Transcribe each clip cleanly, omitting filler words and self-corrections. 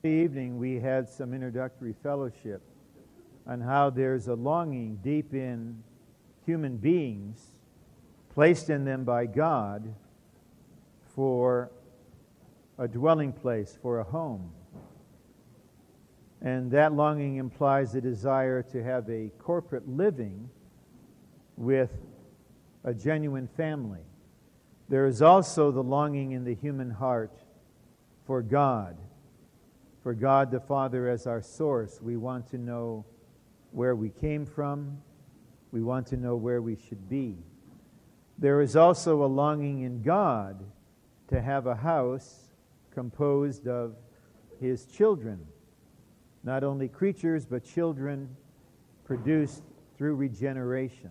This evening we had some introductory fellowship on how there's a longing deep in human beings, placed in them by God, for a dwelling place, for a home. And that longing implies a desire to have a corporate living with a genuine family. There is also the longing in the human heart for God. For God the Father as our source, we want to know where we came from. We want to know where we should be. There is also a longing in God to have a house composed of His children, not only creatures, but children produced through regeneration.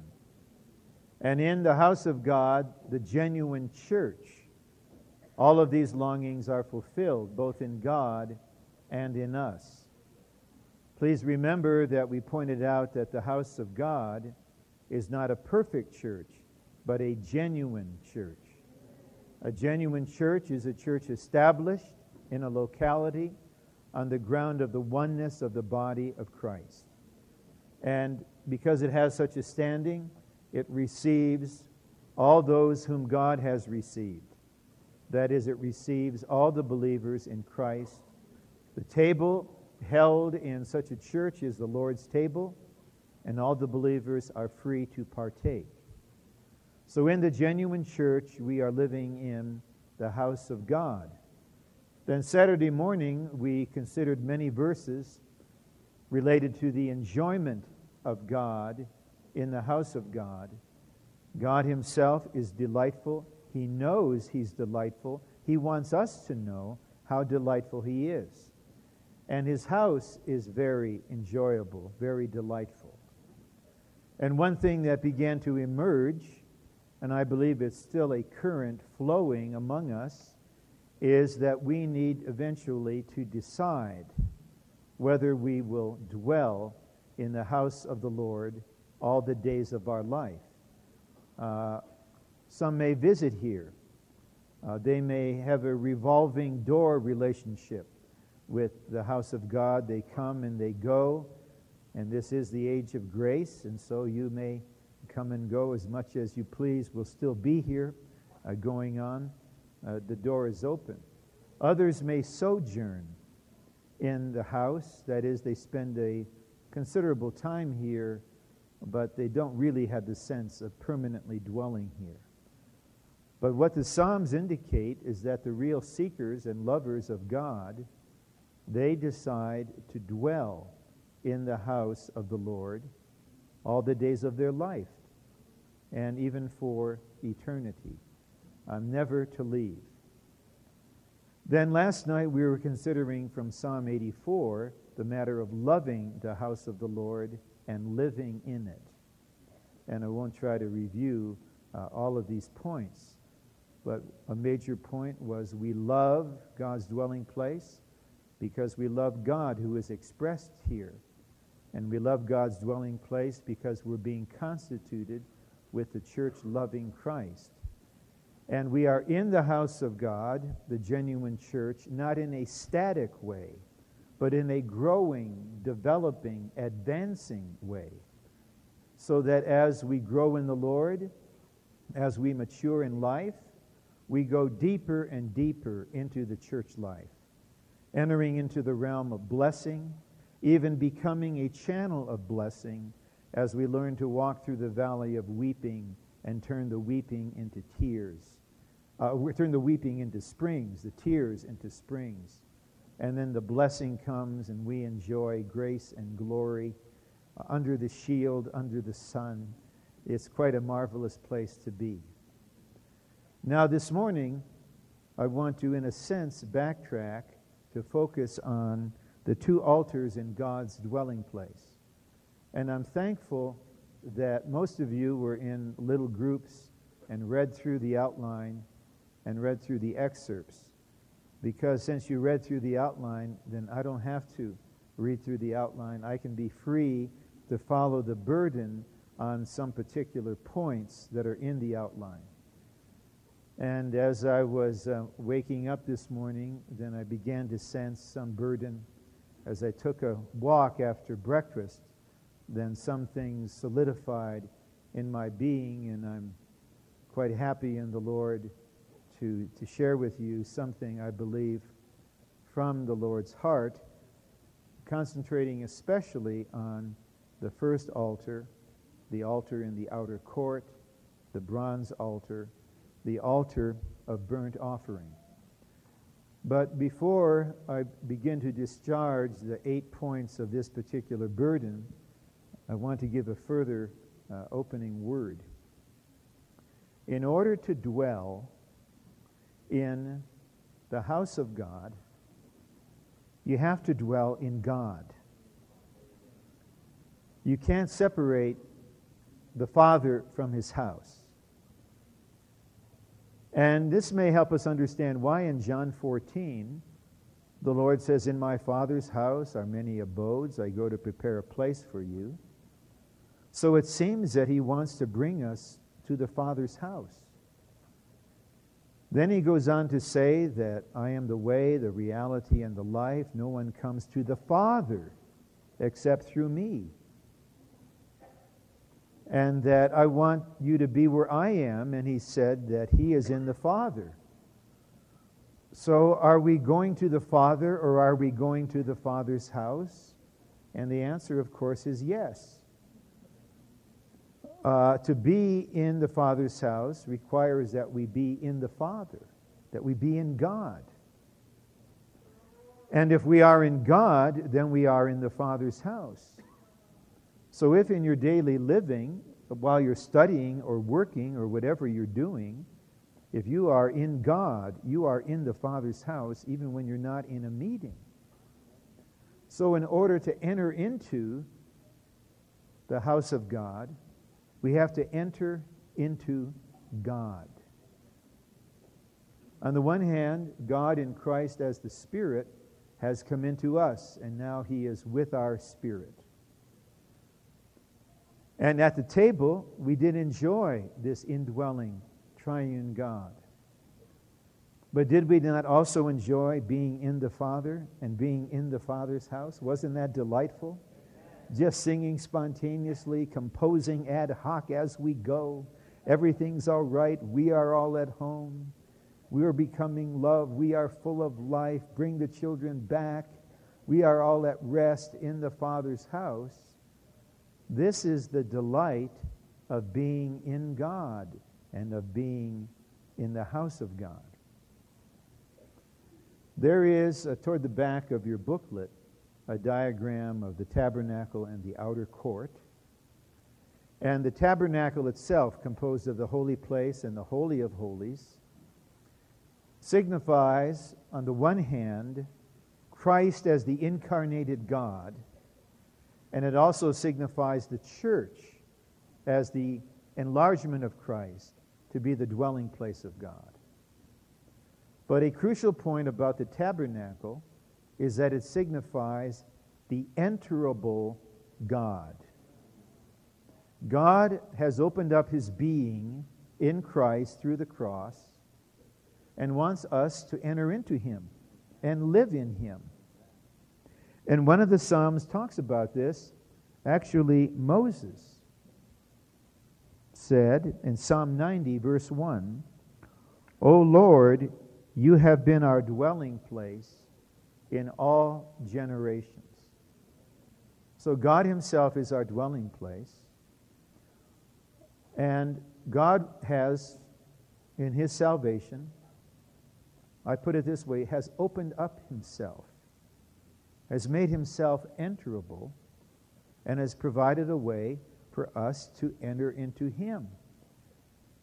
And in the house of God, the genuine church, all of these longings are fulfilled, both in God and in us. Please remember that we pointed out that the house of God is not a perfect church, but a genuine church. A genuine church is a church established in a locality on the ground of the oneness of the body of Christ. And because it has such a standing, it receives all those whom God has received. That is, it receives all the believers in Christ. The table held in such a church is the Lord's table, and all the believers are free to partake. So in the genuine church, we are living in the house of God. Then Saturday morning, we considered many verses related to the enjoyment of God in the house of God. God Himself is delightful. He knows He's delightful. He wants us to know how delightful He is. And His house is very enjoyable, very delightful. And one thing that began to emerge, and I believe it's still a current flowing among us, is that we need eventually to decide whether we will dwell in the house of the Lord all the days of our life. Some may visit here. They may have a revolving door relationship with the house of God. They come and they go, and this is the age of grace, and so you may come and go as much as you please. We'll still be here going on. The door is open. Others may sojourn in the house. That is, they spend a considerable time here, but they don't really have the sense of permanently dwelling here. But what the Psalms indicate is that the real seekers and lovers of God, they decide to dwell in the house of the Lord all the days of their life, and even for eternity, never to leave. Then last night we were considering from Psalm 84 the matter of loving the house of the Lord and living in it. And I won't try to review all of these points, but a major point was we love God's dwelling place because we love God who is expressed here. And we love God's dwelling place because we're being constituted with the church loving Christ. And we are in the house of God, the genuine church, not in a static way, but in a growing, developing, advancing way. So that as we grow in the Lord, as we mature in life, we go deeper and deeper into the church life, entering into the realm of blessing, even becoming a channel of blessing as we learn to walk through the valley of weeping and turn the weeping into tears. Turn the weeping into springs, the tears into springs. And then the blessing comes and we enjoy grace and glory under the shield, under the sun. It's quite a marvelous place to be. Now this morning, I want to, in a sense, backtrack to focus on the two altars in God's dwelling place. And I'm thankful that most of you were in little groups and read through the outline and read through the excerpts, because since you read through the outline, then I don't have to read through the outline. I can be free to follow the burden on some particular points that are in the outline. And as I was waking up this morning, then I began to sense some burden. As I took a walk after breakfast, then some things solidified in my being, and I'm quite happy in the Lord to share with you something I believe from the Lord's heart, concentrating especially on the first altar, the altar in the outer court, the bronze altar, the altar of burnt offering. But before I begin to discharge the 8 points of this particular burden, I want to give a further opening word. In order to dwell in the house of God, you have to dwell in God. You can't separate the Father from His house. And this may help us understand why in John 14, the Lord says, "In my Father's house are many abodes. I go to prepare a place for you." So it seems that He wants to bring us to the Father's house. Then He goes on to say that I am the way, the reality, and the life. No one comes to the Father except through me. And that I want you to be where I am, and He said that He is in the Father. So are we going to the Father, or are we going to the Father's house? And the answer, of course, is yes. To be in the Father's house requires that we be in the Father, that we be in God. And if we are in God, then we are in the Father's house. So if in your daily living, while you're studying or working or whatever you're doing, if you are in God, you are in the Father's house, even when you're not in a meeting. So in order to enter into the house of God, we have to enter into God. On the one hand, God in Christ as the Spirit has come into us, and now He is with our spirit. And at the table, we did enjoy this indwelling triune God. But did we not also enjoy being in the Father and being in the Father's house? Wasn't that delightful? Just singing spontaneously, composing ad hoc as we go. Everything's all right. We are all at home. We are becoming love. We are full of life. Bring the children back. We are all at rest in the Father's house. This is the delight of being in God and of being in the house of God. There is, toward the back of your booklet, a diagram of the tabernacle and the outer court. And the tabernacle itself, composed of the holy place and the holy of holies, signifies, on the one hand, Christ as the incarnated God, and it also signifies the church as the enlargement of Christ to be the dwelling place of God. But a crucial point about the tabernacle is that it signifies the enterable God. God has opened up His being in Christ through the cross and wants us to enter into Him and live in Him. And one of the Psalms talks about this. Actually, Moses said in Psalm 90, verse 1, "O Lord, you have been our dwelling place in all generations." So God Himself is our dwelling place. And God has, in His salvation, I put it this way, has opened up Himself, has made Himself enterable, and has provided a way for us to enter into Him.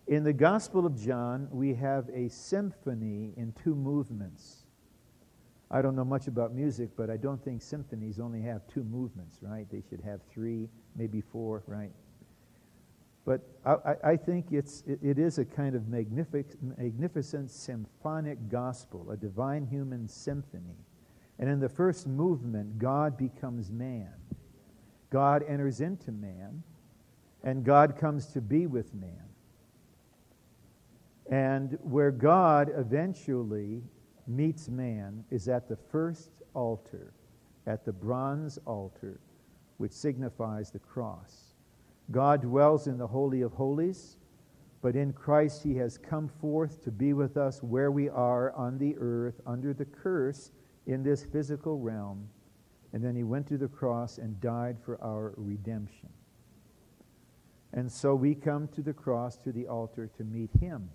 In the Gospel of John, we have a symphony in 2 movements. I don't know much about music, but I don't think symphonies only have 2 movements, right? They should have 3, maybe 4, right? But I think it is a kind of magnificent symphonic gospel, a divine human symphony. And in the first movement, God becomes man. God enters into man, and God comes to be with man. And where God eventually meets man is at the first altar, at the bronze altar, which signifies the cross. God dwells in the Holy of Holies, but in Christ he has come forth to be with us where we are on the earth, under the curse in this physical realm. And then he went to the cross and died for our redemption. And so we come to the cross, to the altar, to meet him.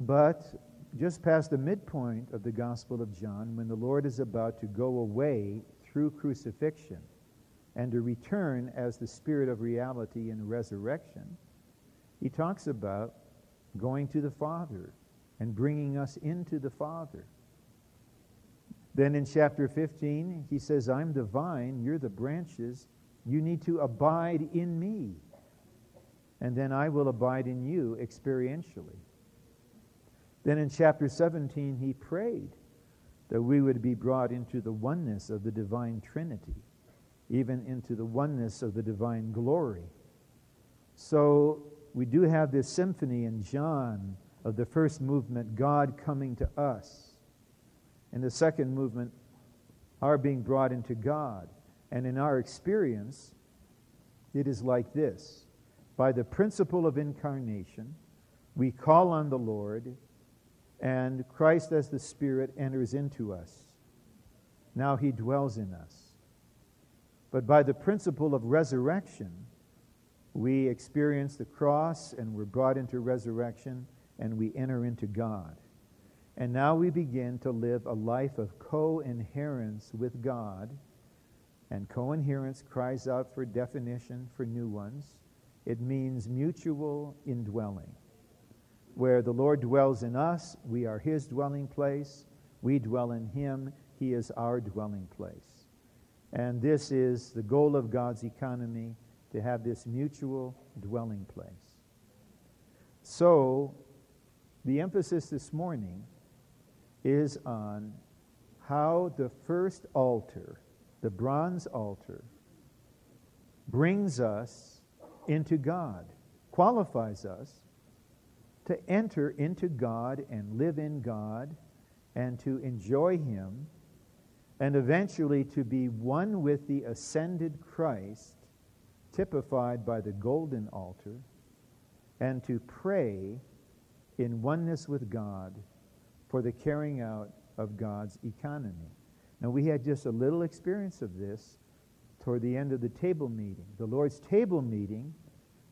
But just past the midpoint of the Gospel of John, when the Lord is about to go away through crucifixion and to return as the Spirit of reality in resurrection, he talks about going to the Father and bringing us into the Father. Then in chapter 15, he says, I'm the vine, you're the branches. You need to abide in me, and then I will abide in you experientially. Then in chapter 17, he prayed that we would be brought into the oneness of the divine Trinity, even into the oneness of the divine glory. So we do have this symphony in John of the first movement, God coming to us, and the second movement, our being brought into God. And in our experience, it is like this. By the principle of incarnation, we call on the Lord, and Christ as the Spirit enters into us. Now he dwells in us. But by the principle of resurrection, we experience the cross, and we're brought into resurrection, and we enter into God. And now we begin to live a life of co-inheritance with God. And co-inherence cries out for definition for new ones. It means mutual indwelling. Where the Lord dwells in us, we are his dwelling place. We dwell in him. He is our dwelling place. And this is the goal of God's economy, to have this mutual dwelling place. So, the emphasis this morning is on how the first altar, the bronze altar, brings us into God, qualifies us to enter into God and live in God and to enjoy him and eventually to be one with the ascended Christ, typified by the golden altar, and to pray in oneness with God for the carrying out of God's economy. Now, we had just a little experience of this toward the end of the table meeting. The Lord's table meeting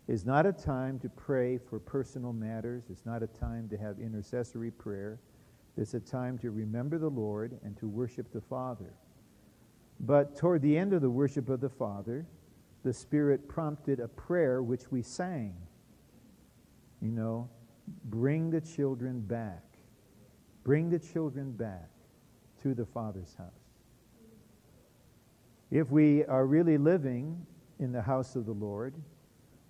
is not a time to pray for personal matters. It's not a time to have intercessory prayer. It's a time to remember the Lord and to worship the Father. But toward the end of the worship of the Father, the Spirit prompted a prayer which we sang. You know, bring the children back. Bring the children back to the Father's house. If we are really living in the house of the Lord,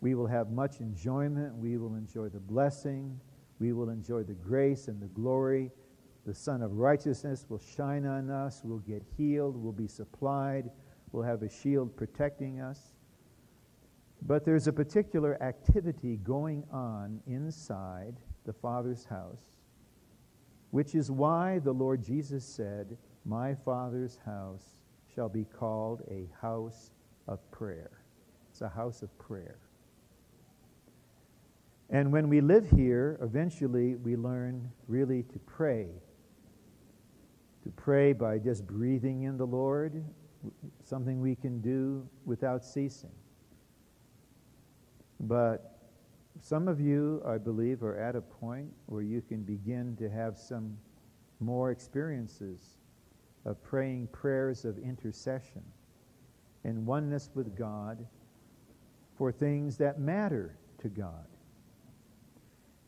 we will have much enjoyment. We will enjoy the blessing. We will enjoy the grace and the glory. The Sun of Righteousness will shine on us. We'll get healed. We'll be supplied. We'll have a shield protecting us. But there's a particular activity going on inside the Father's house, which is why the Lord Jesus said, my Father's house shall be called a house of prayer. It's a house of prayer. And when we live here, eventually we learn really to pray. To pray by just breathing in the Lord, something we can do without ceasing. But some of you, I believe, are at a point where you can begin to have some more experiences of praying prayers of intercession in oneness with God for things that matter to God.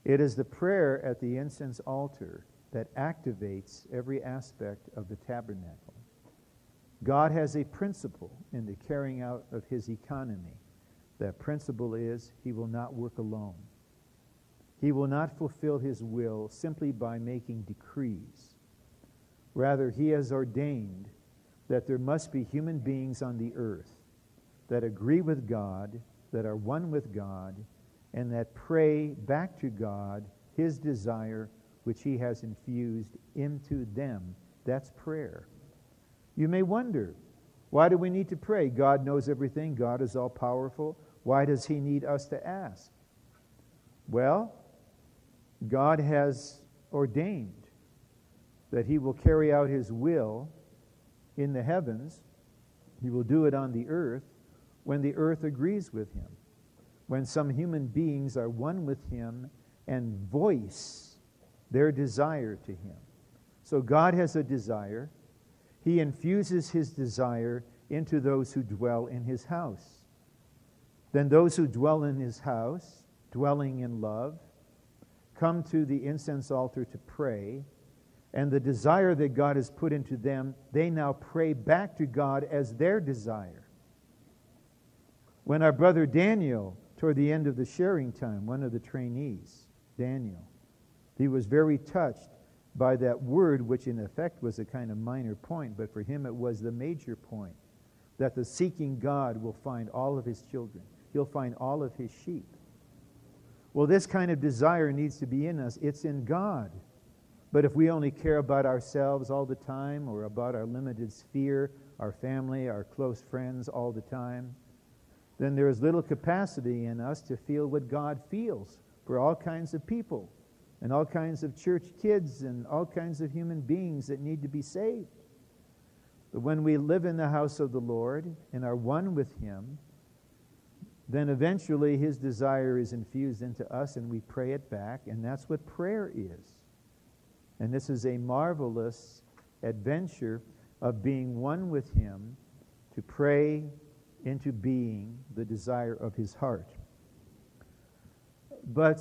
It is the prayer at the incense altar that activates every aspect of the tabernacle. God has a principle in the carrying out of his economy. That principle is, he will not work alone. He will not fulfill his will simply by making decrees. Rather, he has ordained that there must be human beings on the earth that agree with God, that are one with God, and that pray back to God his desire which he has infused into them. That's prayer. You may wonder, why do we need to pray? God knows everything. God is all-powerful. Why does he need us to ask? Well, God has ordained that he will carry out his will in the heavens. He will do it on the earth when the earth agrees with him, when some human beings are one with him and voice their desire to him. So God has a desire. He infuses his desire into those who dwell in his house. Then those who dwell in his house, dwelling in love, come to the incense altar to pray, and the desire that God has put into them, they now pray back to God as their desire. When our brother Daniel, toward the end of the sharing time, one of the trainees, Daniel, he was very touched by that word, which in effect was a kind of minor point, but for him it was the major point, that the seeking God will find all of his children. He'll find all of his sheep. Well, this kind of desire needs to be in us. It's in God. But if we only care about ourselves all the time, or about our limited sphere, our family, our close friends all the time, then there is little capacity in us to feel what God feels for all kinds of people, and all kinds of church kids, and all kinds of human beings that need to be saved. But when we live in the house of the Lord and are one with him, then eventually his desire is infused into us and we pray it back, and that's what prayer is. And this is a marvelous adventure of being one with him to pray into being the desire of his heart. But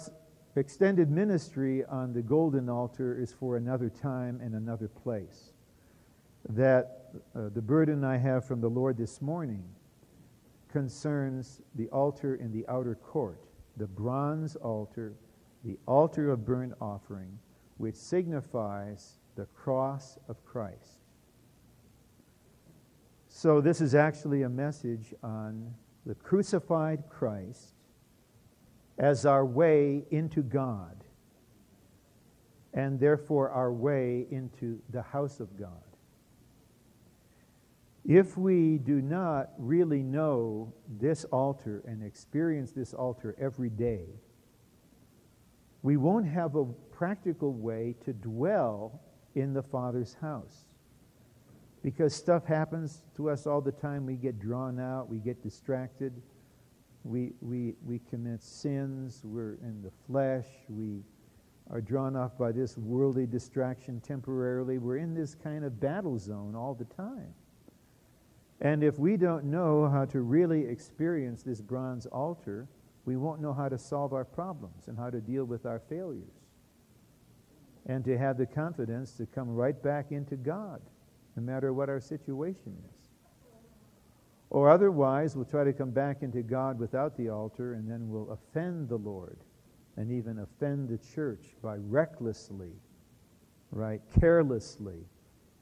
extended ministry on the golden altar is for another time and another place. That the burden I have from the Lord this morning concerns the altar in the outer court, the bronze altar, the altar of burnt offering, which signifies the cross of Christ. So this is actually a message on the crucified Christ as our way into God, and therefore our way into the house of God. If we do not really know this altar and experience this altar every day, we won't have a practical way to dwell in the Father's house. Because stuff happens to us all the time. We get drawn out, we get distracted, we commit sins, we're in the flesh, we are drawn off by this worldly distraction temporarily. We're in this kind of battle zone all the time. And if we don't know how to really experience this bronze altar, we won't know how to solve our problems and how to deal with our failures, and to have the confidence to come right back into God, no matter what our situation is. Or otherwise, we'll try to come back into God without the altar, and then we'll offend the Lord and even offend the church by recklessly, carelessly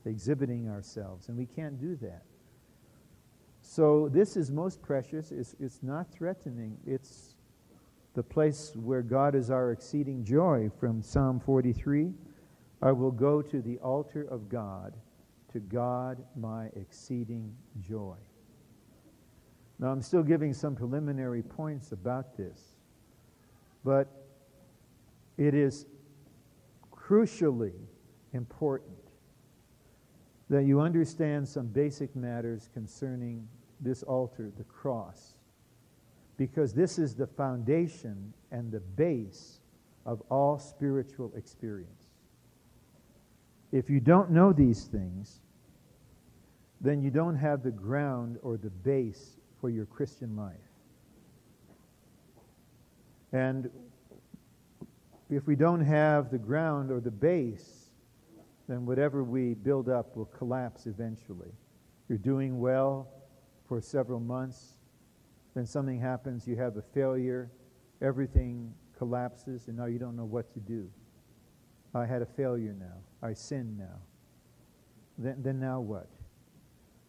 exhibiting ourselves, and we can't do that. So this is most precious. It's not threatening. It's the place where God is our exceeding joy, from Psalm 43. I will go to the altar of God, to God my exceeding joy. Now, I'm still giving some preliminary points about this, but it is crucially important that you understand some basic matters concerning this altar, the cross, because this is the foundation and the base of all spiritual experience. If you don't know these things, then you don't have the ground or the base for your Christian life. And if we don't have the ground or the base, then whatever we build up will collapse eventually. You're doing well for several months, then something happens, you have a failure, everything collapses, and now you don't know what to do. I had a failure now. I sinned now. Then now what?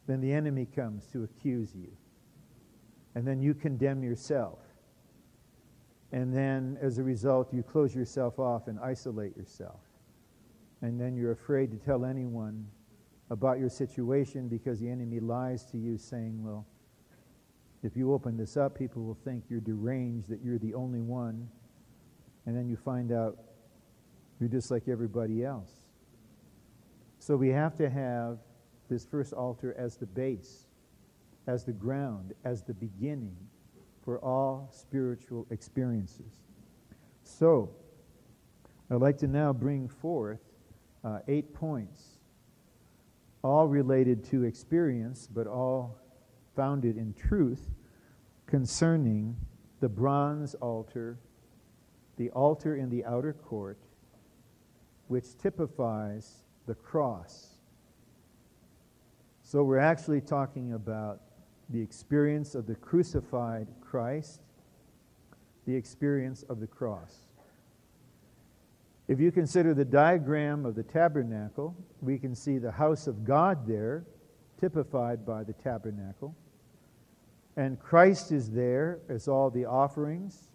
Then the enemy comes to accuse you. And then you condemn yourself. And then, as a result, you close yourself off and isolate yourself. And then you're afraid to tell anyone about your situation because the enemy lies to you saying, well, if you open this up, people will think you're deranged, that you're the only one. And then you find out you're just like everybody else. So we have to have this first altar as the base, as the ground, as the beginning for all spiritual experiences. So I'd like to now bring forth 8 points, all related to experience, but all founded in truth concerning the bronze altar, the altar in the outer court, which typifies the cross. So we're actually talking about the experience of the crucified Christ, the experience of the cross. If you consider the diagram of the tabernacle, we can see the house of God there, typified by the tabernacle. And Christ is there as all the offerings,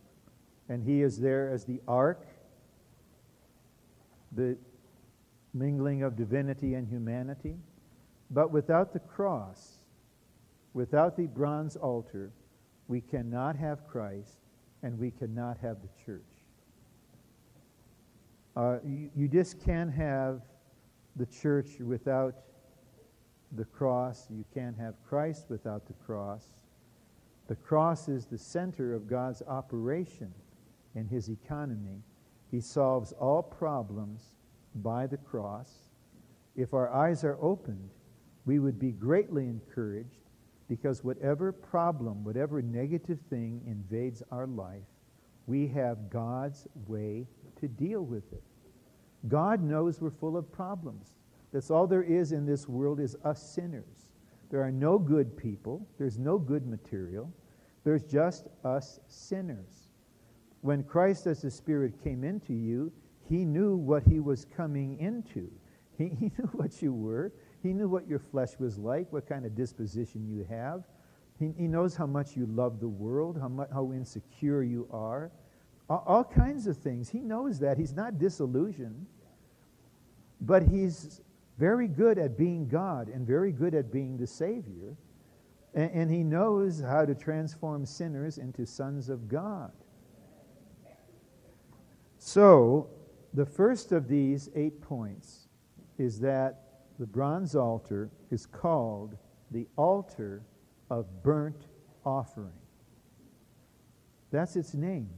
and he is there as the ark, the mingling of divinity and humanity. But without the cross, without the bronze altar, we cannot have Christ and we cannot have the church. You just can't have the church without the cross. You can't have Christ without the cross. The cross is the center of God's operation and his economy. He solves all problems by the cross. If our eyes are opened, we would be greatly encouraged, because whatever problem, whatever negative thing invades our life, we have God's way to deal with it. God knows we're full of problems. That's all there is in this world, is us sinners. There are no good people. There's no good material. There's just us sinners. When Christ as the Spirit came into you, he knew what he was coming into. He knew what you were. He knew what your flesh was like, what kind of disposition you have. He knows how much you love the world, how insecure you are, all kinds of things. He knows that. He's not disillusioned, but he's very good at being God and very good at being the Savior, and he knows how to transform sinners into sons of God. So the first of these 8 points is that the bronze altar is called the altar of burnt offering. That's its name.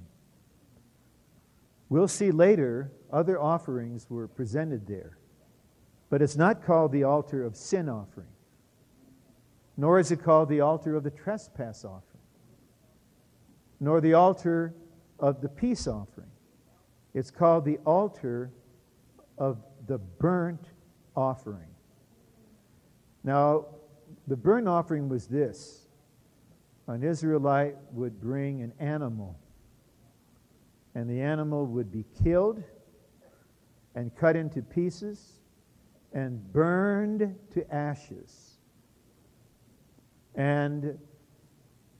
We'll see later other offerings were presented there, but it's not called the altar of sin offering, nor is it called the altar of the trespass offering, nor the altar of the peace offering. It's called the altar of the burnt offering. Now, the burnt offering was this. An Israelite would bring an animal, and the animal would be killed and cut into pieces and burned to ashes. And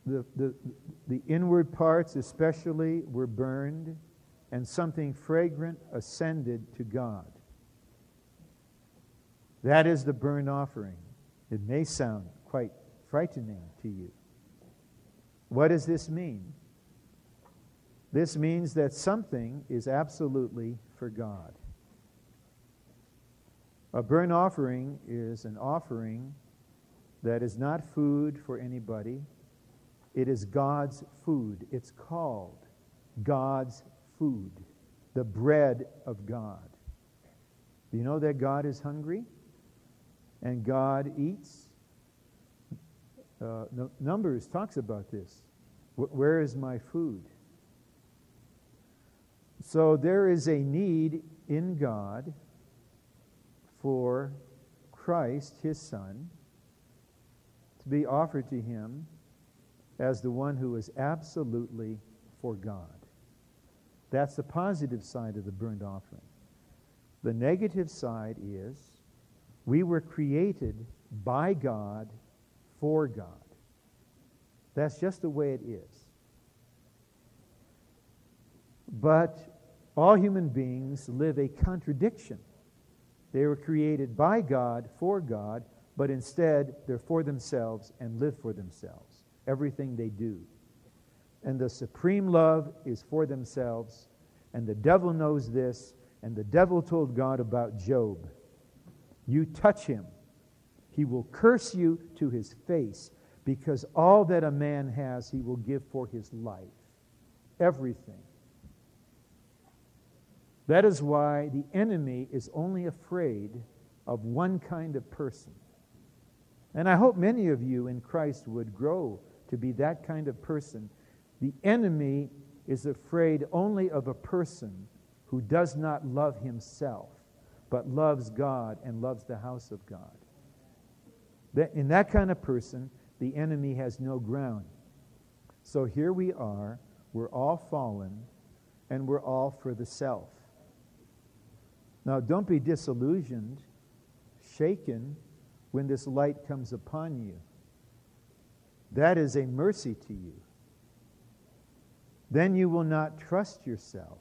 the inward parts especially were burned, and something fragrant ascended to God. That is the burnt offering. It may sound quite frightening to you. What does this mean? This means that something is absolutely for God. A burnt offering is an offering that is not food for anybody. It is God's food. It's called God's food, the bread of God. Do you know that God is hungry? And God eats. Numbers talks about this. Where is my food? So there is a need in God for Christ, his Son, to be offered to him as the one who is absolutely for God. That's the positive side of the burnt offering. The negative side is we were created by God for God. That's just the way it is. But all human beings live a contradiction. They were created by God, for God, but instead they're for themselves and live for themselves. Everything they do. And the supreme love is for themselves. And the devil knows this. And the devil told God about Job. You touch him, he will curse you to his face, because all that a man has he will give for his life. Everything. That is why the enemy is only afraid of one kind of person. And I hope many of you in Christ would grow to be that kind of person. The enemy is afraid only of a person who does not love himself, but loves God and loves the house of God. In that kind of person, the enemy has no ground. So here we are, we're all fallen, and we're all for the self. Now, don't be disillusioned, shaken, when this light comes upon you. That is a mercy to you. Then you will not trust yourself.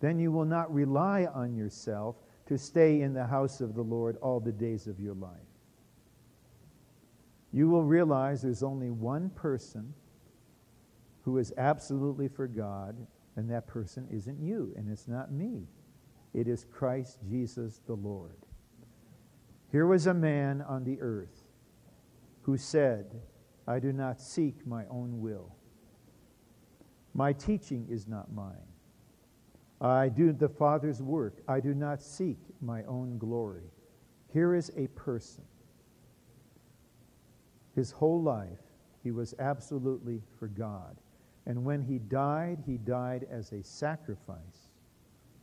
Then you will not rely on yourself to stay in the house of the Lord all the days of your life. You will realize there's only one person who is absolutely for God, and that person isn't you, and it's not me. It is Christ Jesus the Lord. Here was a man on the earth who said, I do not seek my own will. My teaching is not mine. I do the Father's work. I do not seek my own glory. Here is a person. His whole life, he was absolutely for God. And when he died as a sacrifice,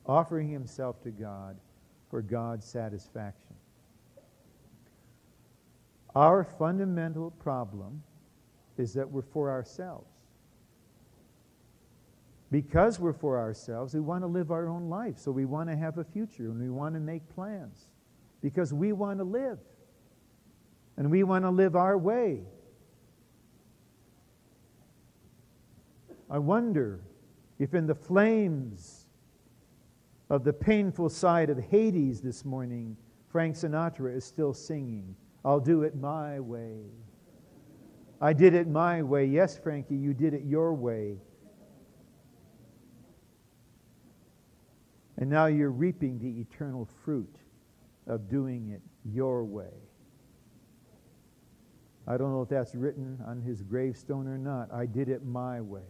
offering himself to God for God's satisfaction. Our fundamental problem is that we're for ourselves. Because we're for ourselves, we want to live our own life, so we want to have a future, and we want to make plans, because we want to live. And we want to live our way. I wonder if in the flames of the painful side of Hades this morning, Frank Sinatra is still singing, I'll do it my way. I did it my way. Yes, Frankie, you did it your way. And now you're reaping the eternal fruit of doing it your way. I don't know if that's written on his gravestone or not. I did it my way.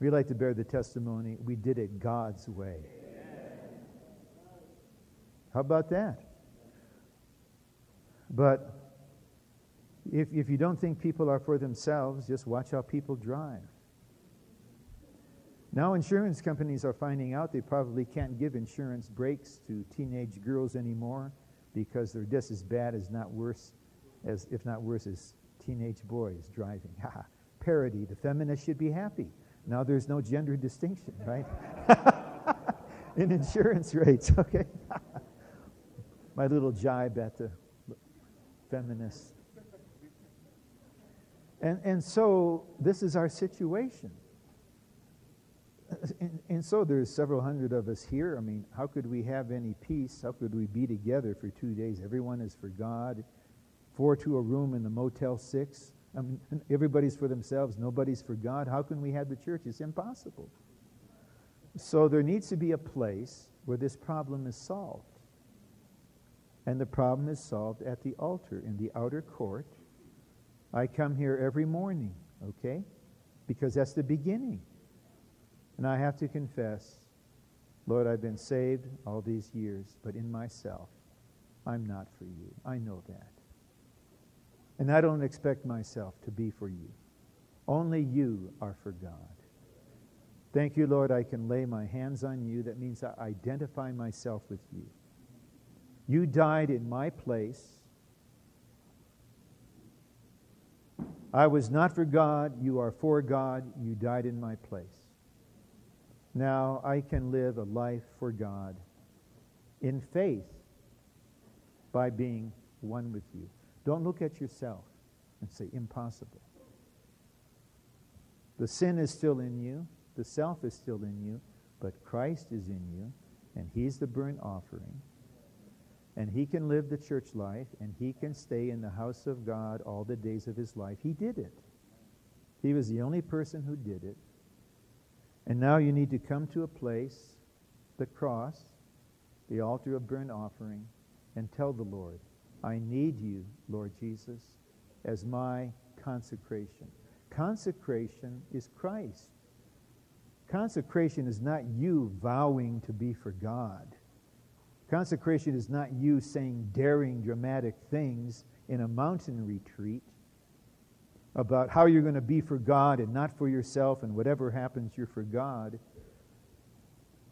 We like to bear the testimony, we did it God's way. How about that? But if you don't think people are for themselves, just watch how people drive. Now insurance companies are finding out they probably can't give insurance breaks to teenage girls anymore, because they're just as bad as not worse as, if not worse, as teenage boys driving. Parody. The feminists should be happy. Now there's no gender distinction, right? In insurance rates, okay? My little jibe at the feminists. And so this is our situation. And so there's several hundred of us here. I mean, how could we have any peace? How could we be together for 2 days? Everyone is for God. 4 to a room in the Motel 6. I mean, everybody's for themselves. Nobody's for God. How can we have the church? It's impossible. So there needs to be a place where this problem is solved. And the problem is solved at the altar, in the outer court. I come here every morning, okay? Because that's the beginning. And I have to confess, Lord, I've been saved all these years, but in myself, I'm not for you. I know that. And I don't expect myself to be for you. Only you are for God. Thank you, Lord, I can lay my hands on you. That means I identify myself with you. You died in my place. I was not for God. You are for God. You died in my place. Now I can live a life for God in faith by being one with you. Don't look at yourself and say, impossible. The sin is still in you. The self is still in you. But Christ is in you, and he's the burnt offering. And he can live the church life, and he can stay in the house of God all the days of his life. He did it. He was the only person who did it. And now you need to come to a place, the cross, the altar of burnt offering, and tell the Lord, I need you, Lord Jesus, as my consecration. Consecration is Christ. Consecration is not you vowing to be for God. Consecration is not you saying daring, dramatic things in a mountain retreat about how you're going to be for God and not for yourself, and whatever happens, you're for God.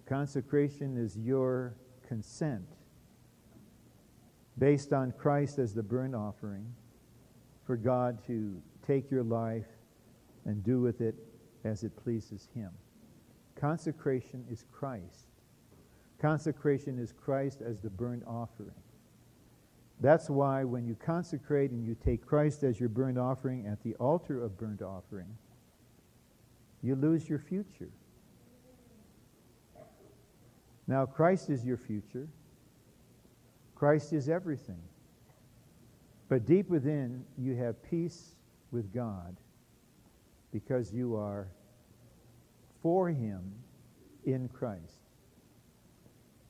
Consecration is your consent based on Christ as the burnt offering for God to take your life and do with it as it pleases him. Consecration is Christ. Consecration is Christ as the burnt offering. That's why when you consecrate and you take Christ as your burnt offering at the altar of burnt offering, you lose your future. Now Christ is your future. Christ is everything. But deep within, you have peace with God because you are for him in Christ.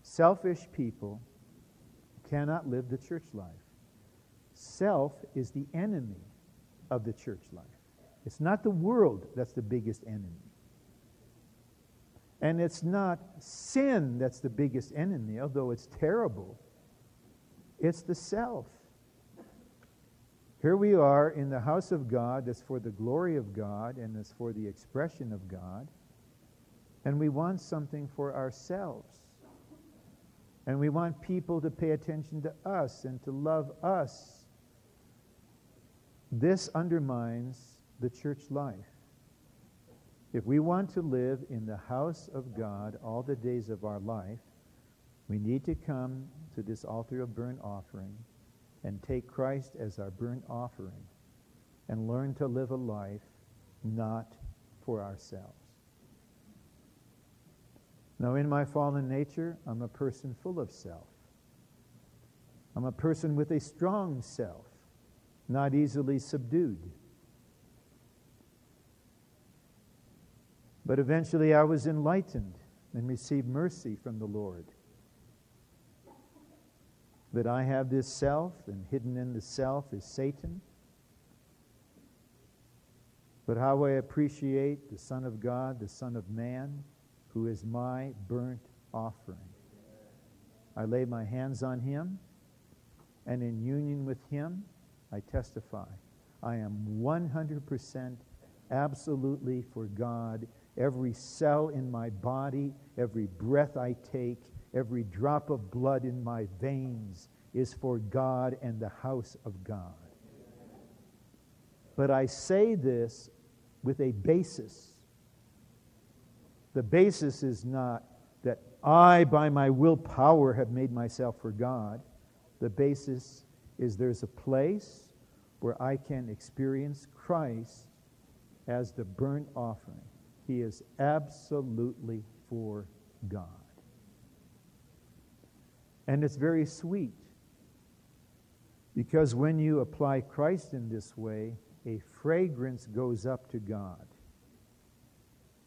Selfish people cannot live the church life. Self is the enemy of the church life. It's not the world that's the biggest enemy. And it's not sin that's the biggest enemy, although it's terrible. It's the self. Here we are in the house of God that's for the glory of God and that's for the expression of God. And we want something for ourselves. And we want people to pay attention to us and to love us. This undermines the church life. If we want to live in the house of God all the days of our life, we need to come to this altar of burnt offering and take Christ as our burnt offering and learn to live a life not for ourselves. Now, in my fallen nature, I'm a person full of self. I'm a person with a strong self, not easily subdued. But eventually I was enlightened and received mercy from the Lord. That I have this self, and hidden in the self is Satan. But how I appreciate the Son of God, the Son of Man, who is my burnt offering. I lay my hands on him, and in union with him, I testify. I am 100% absolutely for God. Every cell in my body, every breath I take, every drop of blood in my veins is for God and the house of God. But I say this with a basis. The basis is not that I, by my willpower, have made myself for God. The basis is there's a place where I can experience Christ as the burnt offering. He is absolutely for God. And it's very sweet, because when you apply Christ in this way, a fragrance goes up to God.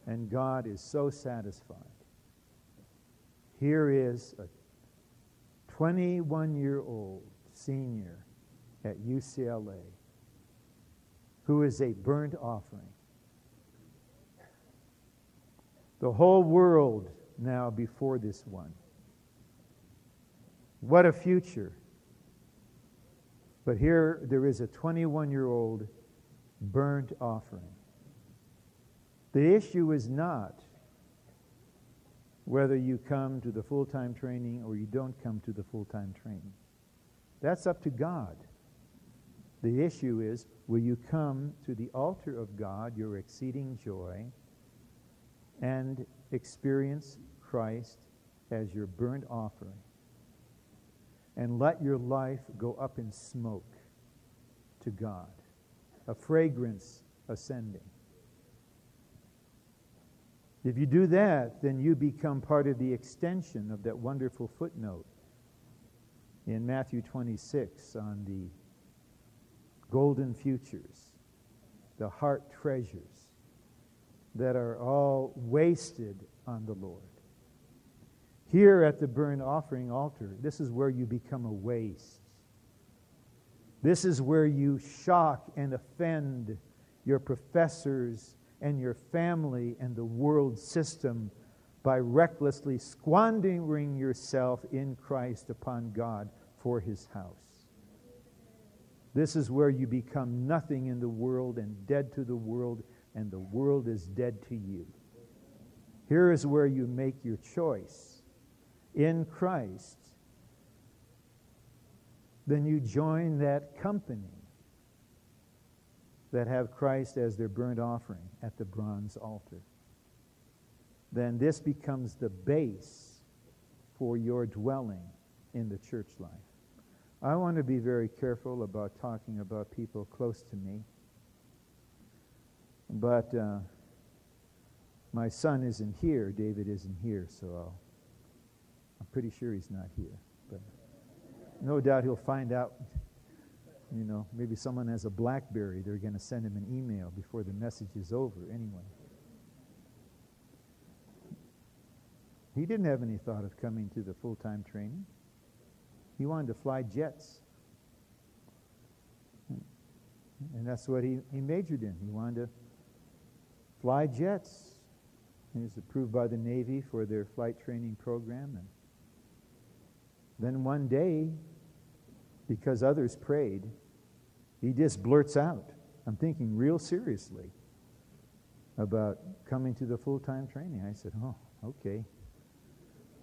And God is so satisfied. Here is a 21-year-old senior at UCLA who is a burnt offering. The whole world now before this one. What a future. But here there is a 21-year-old burnt offering. The issue is not whether you come to the full-time training or you don't come to the full-time training. That's up to God. The issue is, will you come to the altar of God, your exceeding joy, and experience Christ as your burnt offering? And let your life go up in smoke to God, a fragrance ascending. If you do that, then you become part of the extension of that wonderful footnote in Matthew 26 on the golden futures, the heart treasures that are all wasted on the Lord. Here at the burnt offering altar, this is where you become a waste. This is where you shock and offend your professors and your family and the world system by recklessly squandering yourself in Christ upon God for His house. This is where you become nothing in the world and dead to the world, and the world is dead to you. Here is where you make your choice in Christ. Then you join that company that have Christ as their burnt offering at the bronze altar. Then this becomes the base for your dwelling in the church life. I want to be very careful about talking about people close to me, but my son isn't here, David isn't here, so I'm pretty sure he's not here, but no doubt he'll find out. You know, maybe someone has a BlackBerry. They're going to send him an email before the message is over anyway. He didn't have any thought of coming to the full-time training. He wanted to fly jets. And that's what he majored in. He wanted to fly jets. He was approved by the Navy for their flight training program. And then one day, because others prayed, he just blurts out, I'm thinking real seriously about coming to the full-time training. I said, oh, okay.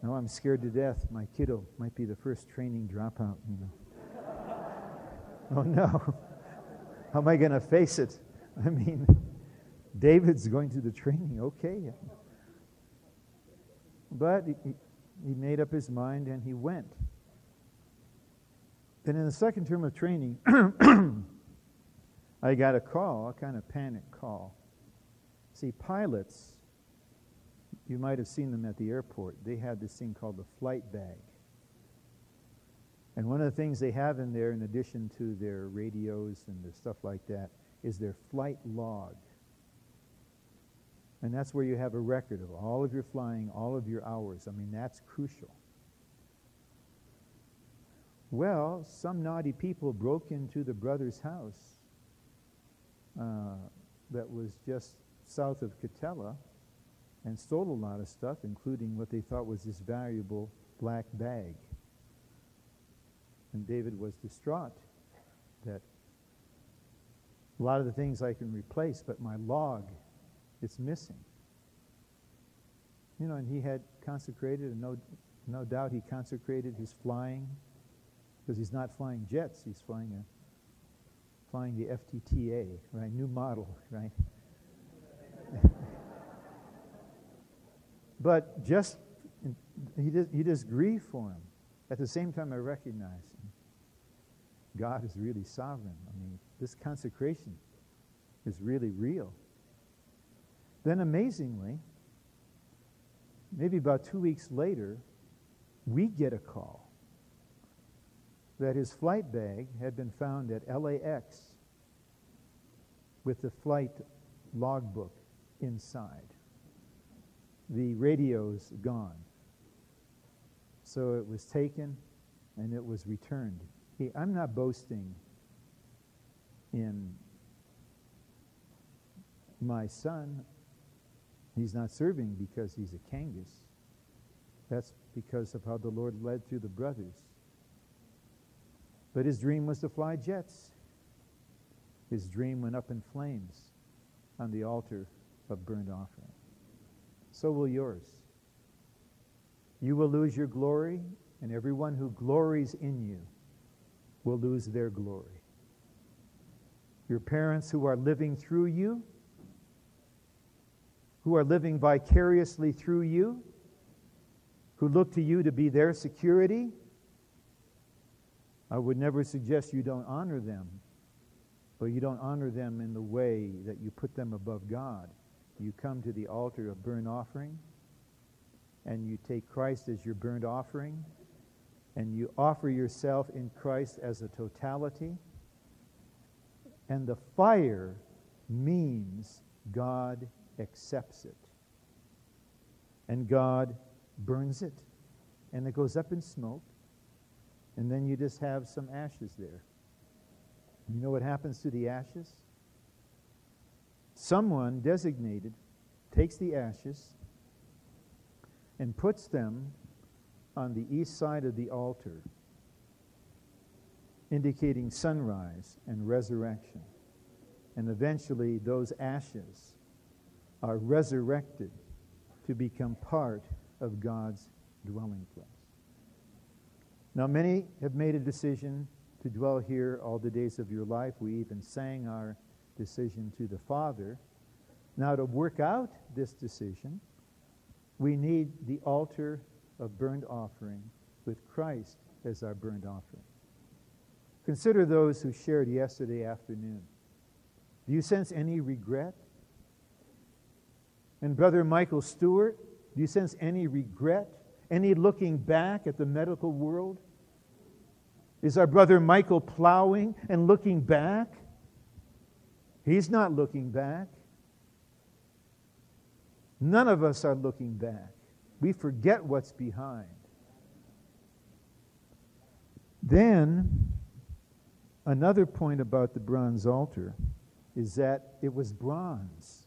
Now I'm scared to death. My kiddo might be the first training dropout, you know. Oh, no. How am I going to face it? I mean, David's going to the training. Okay. But he made up his mind and he went. And in the second term of training, I got a call, a kind of panic call. See, pilots, you might have seen them at the airport. They had this thing called the flight bag. And one of the things they have in there, in addition to their radios and their stuff like that, is their flight log. And that's where you have a record of all of your flying, all of your hours. I mean, that's crucial. Well, some naughty people broke into the brother's house that was just south of Catella and stole a lot of stuff, including what they thought was this valuable black bag. And David was distraught that a lot of the things I can replace, but my log, it's missing. You know, and he had consecrated, and no doubt he consecrated his flying, because he's not flying jets, he's flying the FTTA, right? New model, right? But just, he just grieved for him. At the same time, I recognized him. God is really sovereign. I mean, this consecration is really real. Then amazingly, maybe about 2 weeks later, we get a call that his flight bag had been found at LAX with the flight logbook inside. The radio's gone. So it was taken and it was returned. I'm not boasting in my son. He's not serving because he's a Kangas. That's because of how the Lord led through the brothers. But his dream was to fly jets. His dream went up in flames on the altar of burnt offering. So will yours. You will lose your glory, and everyone who glories in you will lose their glory. Your parents who are living through you, who are living vicariously through you, who look to you to be their security, I would never suggest you don't honor them, but you don't honor them in the way that you put them above God you come to the altar of burnt offering, and you take Christ as your burnt offering, and you offer yourself in Christ as a totality. And the fire means God accepts it. And God burns it. And it goes up in smoke. And then you just have some ashes there. You know what happens to the ashes? Someone designated takes the ashes and puts them on the east side of the altar, indicating sunrise and resurrection. And eventually those ashes are resurrected to become part of God's dwelling place. Now many have made a decision to dwell here all the days of your life. We even sang our decision to the Father. Now to work out this decision, we need the altar of burnt offering with Christ as our burnt offering. Consider those who shared yesterday afternoon. Do you sense any regret? And Brother Michael Stewart, do you sense any regret? Any looking back at the medical world? Is our brother Michael plowing and looking back? He's not looking back. None of us are looking back. We forget what's behind. Then, another point about the bronze altar is that it was bronze.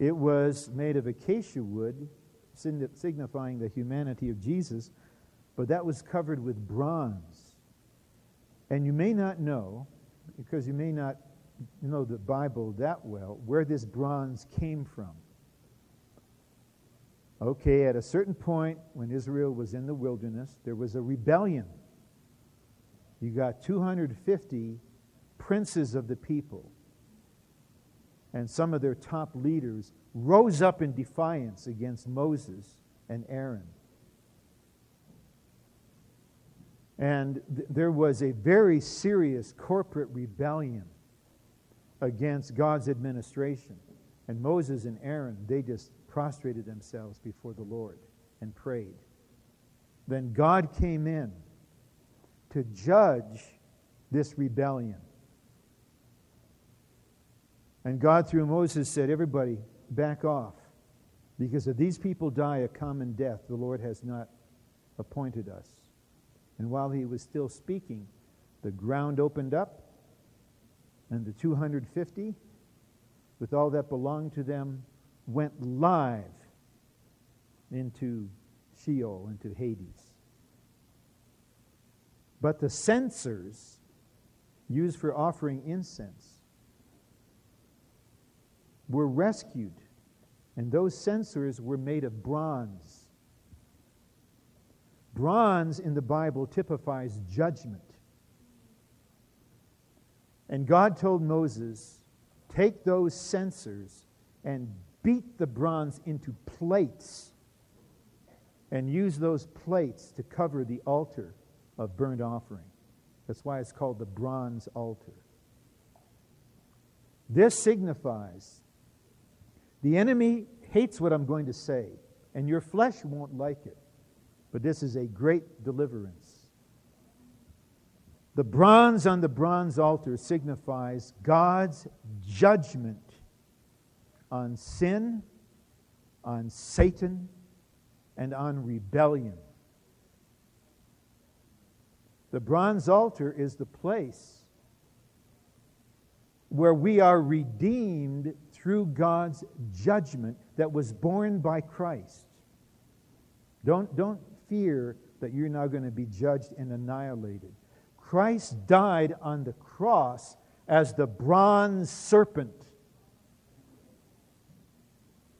It was made of acacia wood, signifying the humanity of Jesus, but that was covered with bronze. And you may not know, because you may not know the Bible that well, where this bronze came from. Okay, at a certain point when Israel was in the wilderness, there was a rebellion. You got 250 princes of the people, and some of their top leaders rose up in defiance against Moses and Aaron. And there was a very serious corporate rebellion against God's administration. And Moses and Aaron, they just prostrated themselves before the Lord and prayed. Then God came in to judge this rebellion. And God, through Moses, said, everybody, back off, because if these people die a common death, the Lord has not appointed us. And while he was still speaking, the ground opened up, and the 250, with all that belonged to them, went live into Sheol, into Hades. But the censers used for offering incense were rescued, and those censers were made of bronze. Bronze in the Bible typifies judgment. And God told Moses, take those censers and beat the bronze into plates and use those plates to cover the altar of burnt offering. That's why it's called the bronze altar. This signifies the enemy hates what I'm going to say, and your flesh won't like it. But this is a great deliverance. The bronze on the bronze altar signifies God's judgment on sin, on Satan, and on rebellion. The bronze altar is the place where we are redeemed through God's judgment that was borne by Christ. Don't fear that you're now going to be judged and annihilated. Christ died on the cross as the bronze serpent.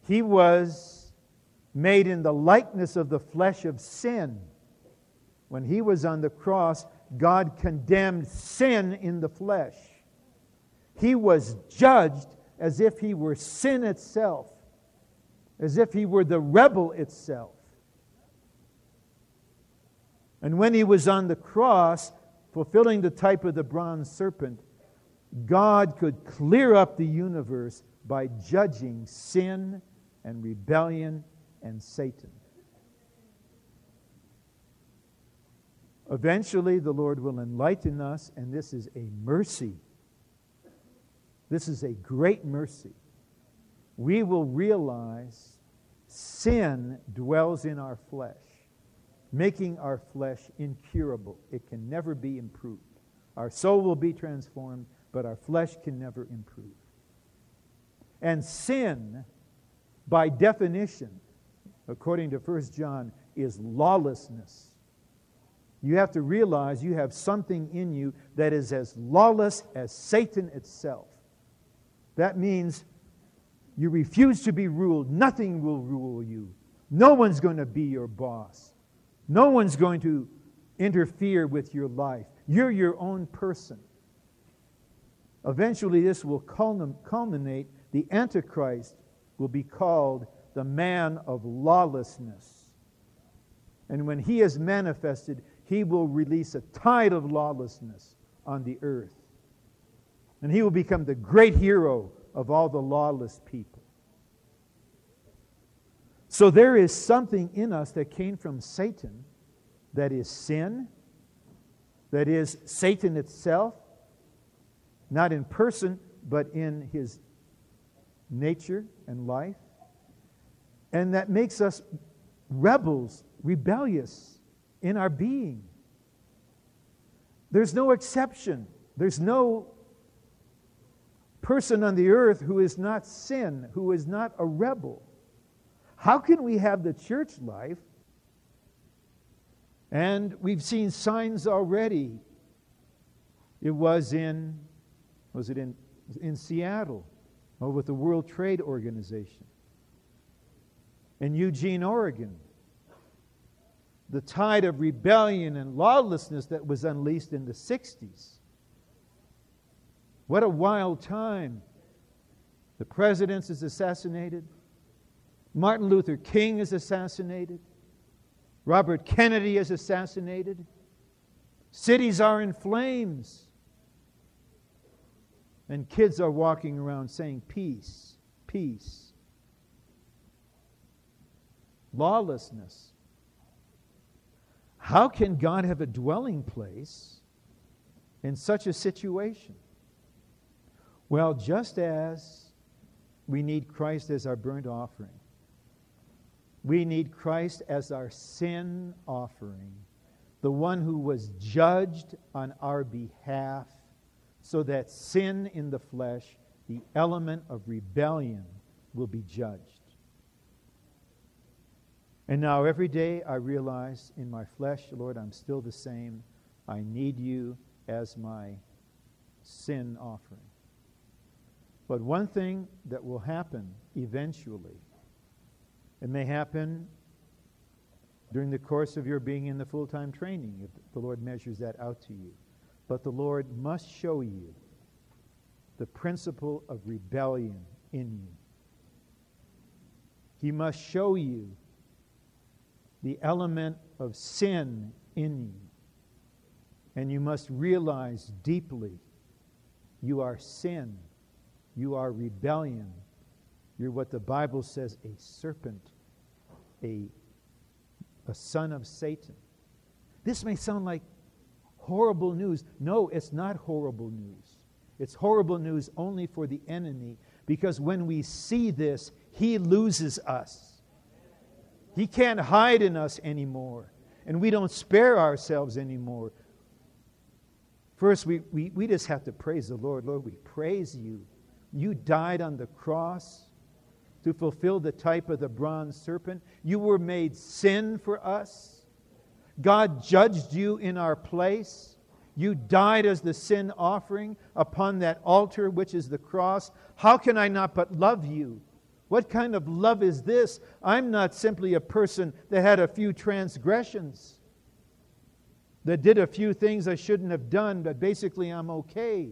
He was made in the likeness of the flesh of sin. When he was on the cross, God condemned sin in the flesh. He was judged as if he were sin itself, as if he were the rebel itself. And when he was on the cross, fulfilling the type of the bronze serpent, God could clear up the universe by judging sin and rebellion and Satan. Eventually, the Lord will enlighten us, and this is a mercy. This is a great mercy. We will realize sin dwells in our flesh, making our flesh incurable. It can never be improved. Our soul will be transformed, but our flesh can never improve. And sin, by definition, according to 1 John, is lawlessness. You have to realize you have something in you that is as lawless as Satan itself. That means you refuse to be ruled. Nothing will rule you. No one's going to be your boss. No one's going to interfere with your life. You're your own person. Eventually, this will culminate. The Antichrist will be called the man of lawlessness. And when he is manifested, he will release a tide of lawlessness on the earth. And he will become the great hero of all the lawless people. So there is something in us that came from Satan that is sin, that is Satan itself, not in person, but in his nature and life, and that makes us rebels, rebellious in our being. There's no exception. There's no person on the earth who is not sin, who is not a rebel. How can we have the church life? And we've seen signs already. It was in Seattle, or with the World Trade Organization. In Eugene, Oregon, the tide of rebellion and lawlessness that was unleashed in the 60s. What a wild time. The president is assassinated. Martin Luther King is assassinated. Robert Kennedy is assassinated. Cities are in flames. And kids are walking around saying, peace, peace. Lawlessness. How can God have a dwelling place in such a situation? Well, just as we need Christ as our burnt offering, we need Christ as our sin offering, the one who was judged on our behalf, so that sin in the flesh, the element of rebellion, will be judged. And now every day I realize in my flesh, Lord, I'm still the same. I need you as my sin offering. But one thing that will happen eventually, it may happen during the course of your being in the full-time training, if the Lord measures that out to you. But the Lord must show you the principle of rebellion in you. He must show you the element of sin in you. And you must realize deeply you are sin, you are rebellion, you're what the Bible says, a serpent, a son of Satan. This may sound like horrible news. No, it's not horrible news. It's horrible news only for the enemy, because when we see this, he loses us. He can't hide in us anymore, and we don't spare ourselves anymore. First, we just have to praise the Lord. Lord, we praise you. You died on the cross to fulfill the type of the bronze serpent. You were made sin for us. God judged you in our place. You died as the sin offering upon that altar, which is the cross. How can I not but love you? What kind of love is this? I'm not simply a person that had a few transgressions, that did a few things I shouldn't have done, but basically I'm okay.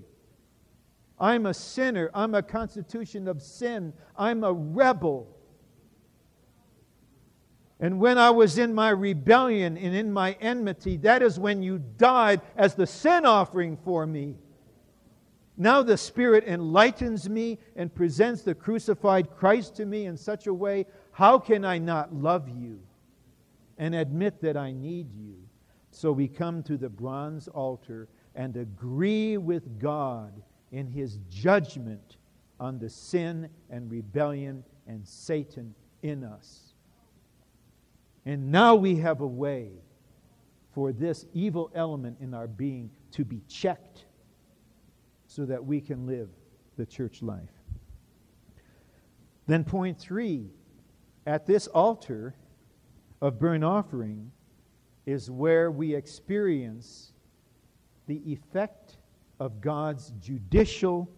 I'm a sinner. I'm a constitution of sin. I'm a rebel. And when I was in my rebellion and in my enmity, that is when you died as the sin offering for me. Now the Spirit enlightens me and presents the crucified Christ to me in such a way, how can I not love you and admit that I need you? So we come to the bronze altar and agree with God in His judgment on the sin and rebellion and Satan in us. And now we have a way for this evil element in our being to be checked so that we can live the church life. Then point 3, at this altar of burnt offering is where we experience the effect of God's judicial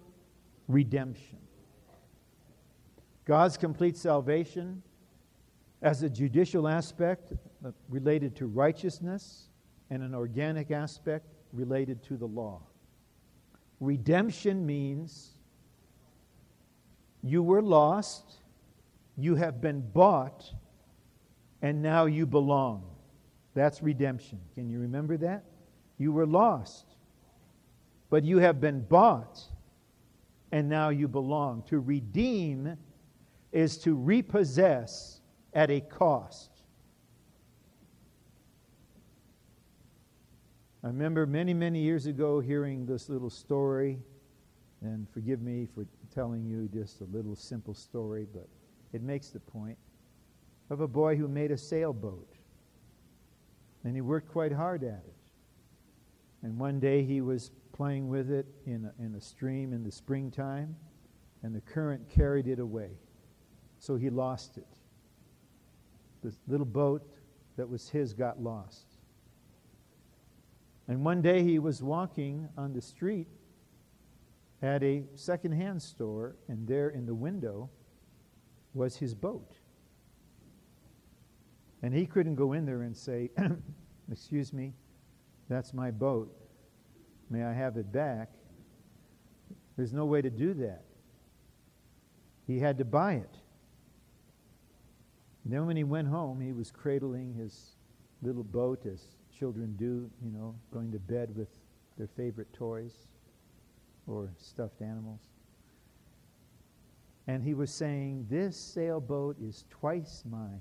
redemption. God's complete salvation as a judicial aspect related to righteousness and an organic aspect related to the law. Redemption means you were lost, you have been bought, and now you belong. That's redemption. Can you remember that? You were lost, but you have been bought, and now you belong. To redeem is to repossess at a cost. I remember many, many years ago hearing this little story, and forgive me for telling you just a little simple story, but it makes the point, of a boy who made a sailboat. And he worked quite hard at it. And one day he was playing with it in a stream in the springtime, and the current carried it away. So he lost it. The little boat that was his got lost. And one day he was walking on the street at a secondhand store, and there in the window was his boat. And he couldn't go in there and say, excuse me, that's my boat. May I have it back? There's no way to do that. He had to buy it. And then when he went home, he was cradling his little boat as children do, you know, going to bed with their favorite toys or stuffed animals. And he was saying, this sailboat is twice mine.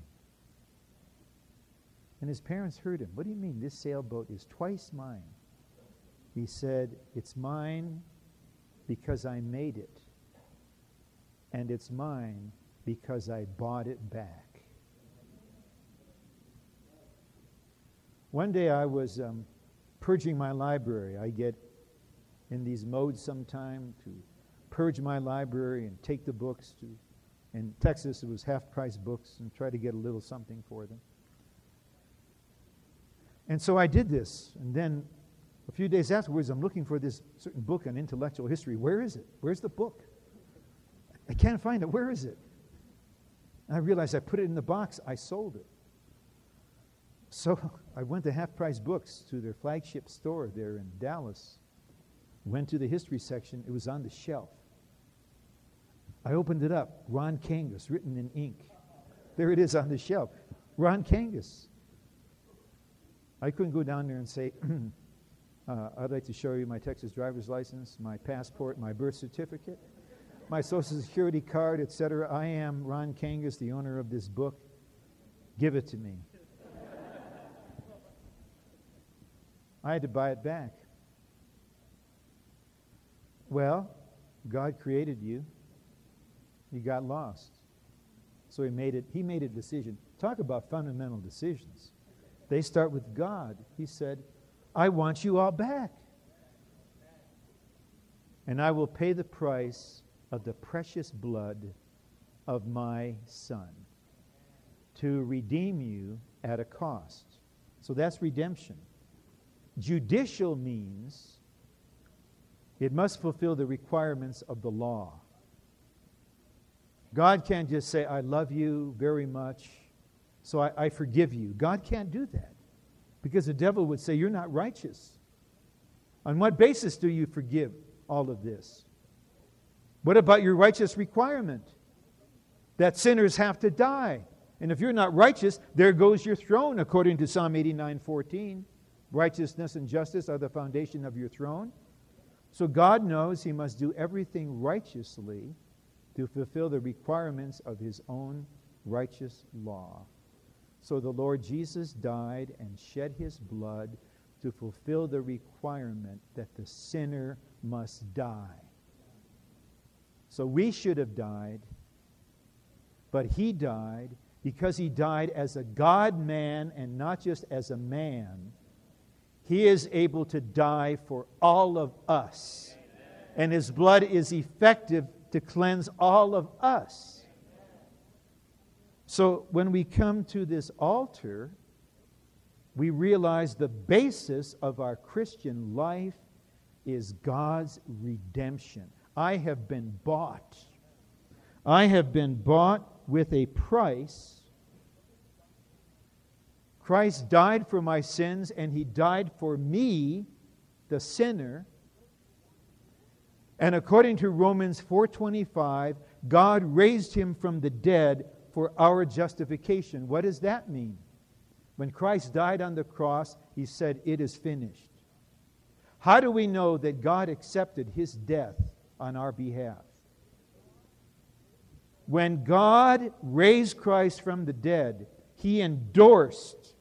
And his parents heard him. What do you mean this sailboat is twice mine? He said, it's mine because I made it. And it's mine because I bought it back. One day I was purging my library. I get in these modes sometime to purge my library and take the books to, in Texas it was half-price books, and try to get a little something for them. And so I did this, and then a few days afterwards, I'm looking for this certain book on intellectual history. Where is it? Where's the book? I can't find it. Where is it? And I realized I put it in the box. I sold it. So I went to Half-Price Books, to their flagship store there in Dallas, went to the history section. It was on the shelf. I opened it up. Ron Kangas, written in ink. There it is on the shelf. Ron Kangas. I couldn't go down there and say, I'd like to show you my Texas driver's license, my passport, my birth certificate, my Social Security card, etc. I am Ron Kangas, the owner of this book. Give it to me. I had to buy it back. Well, God created you. You got lost. So he made a decision. Talk about fundamental decisions. They start with God. He said, I want you all back. And I will pay the price of the precious blood of my Son to redeem you at a cost. So that's redemption. Judicial means it must fulfill the requirements of the law. God can't just say, I love you very much, so I forgive you. God can't do that, because the devil would say, you're not righteous. On what basis do you forgive all of this? What about your righteous requirement? That sinners have to die. And if you're not righteous, there goes your throne, according to Psalm 89:14. Righteousness and justice are the foundation of your throne. So God knows he must do everything righteously to fulfill the requirements of his own righteous law. So the Lord Jesus died and shed his blood to fulfill the requirement that the sinner must die. So we should have died, but he died because he died as a God-man and not just as a man. He is able to die for all of us. Amen. And his blood is effective to cleanse all of us. Amen. So when we come to this altar, we realize the basis of our Christian life is God's redemption. I have been bought. I have been bought with a price. Christ died for my sins, and he died for me, the sinner. And according to Romans 4:25, God raised him from the dead for our justification. What does that mean? When Christ died on the cross, he said, "It is finished." How do we know that God accepted his death on our behalf? When God raised Christ from the dead, he endorsed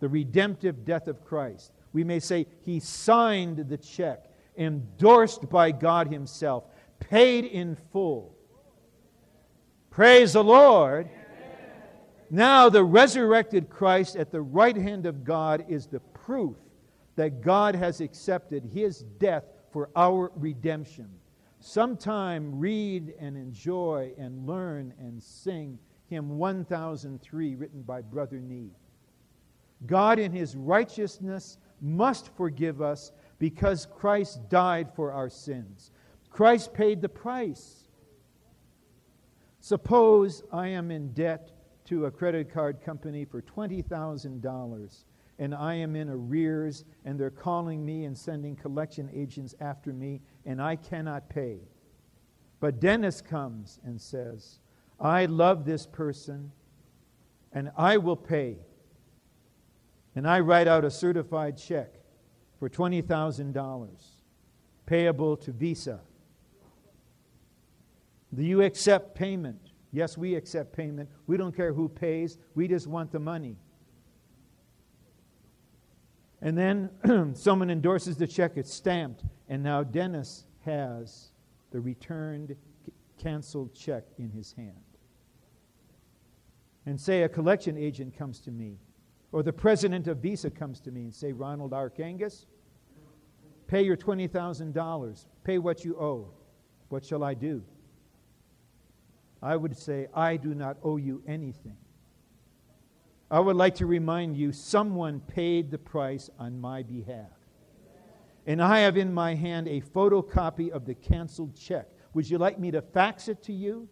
the redemptive death of Christ. We may say he signed the check, endorsed by God himself, paid in full. Praise the Lord! Amen. Now the resurrected Christ at the right hand of God is the proof that God has accepted his death for our redemption. Sometime read and enjoy and learn and sing hymn 1003, written by Brother Nee. God in his righteousness must forgive us because Christ died for our sins. Christ paid the price. Suppose I am in debt to a credit card company for $20,000 and I am in arrears and they're calling me and sending collection agents after me and I cannot pay. But Dennis comes and says, "I love this person and I will pay." And I write out a certified check for $20,000 payable to Visa. Do you accept payment? Yes, we accept payment. We don't care who pays. We just want the money. And then someone endorses the check. It's stamped. And now Dennis has the returned, canceled check in his hand. And say a collection agent comes to me, or the president of Visa comes to me and say, "Ronald Arkangas, pay your $20,000. Pay what you owe. What shall I do?" I would say, "I do not owe you anything. I would like to remind you, someone paid the price on my behalf. And I have in my hand a photocopy of the canceled check. Would you like me to fax it to you?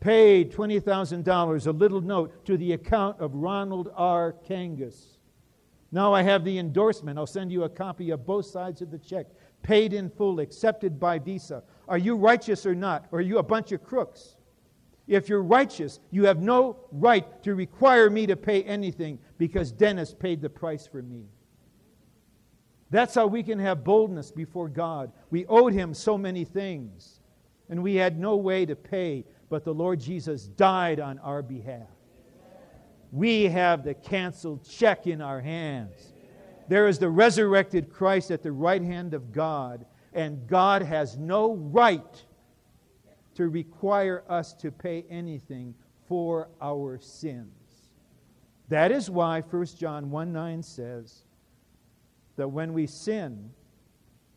Paid $20,000, a little note to the account of Ronald R. Kangas. Now I have the endorsement. I'll send you a copy of both sides of the check. Paid in full, accepted by Visa. Are you righteous or not? Or are you a bunch of crooks? If you're righteous, you have no right to require me to pay anything because Dennis paid the price for me." That's how we can have boldness before God. We owed him so many things, and we had no way to pay. But the Lord Jesus died on our behalf. Amen. We have the canceled check in our hands. Amen. There is the resurrected Christ at the right hand of God, and God has no right to require us to pay anything for our sins. That is why 1 John 1:9 says that when we sin,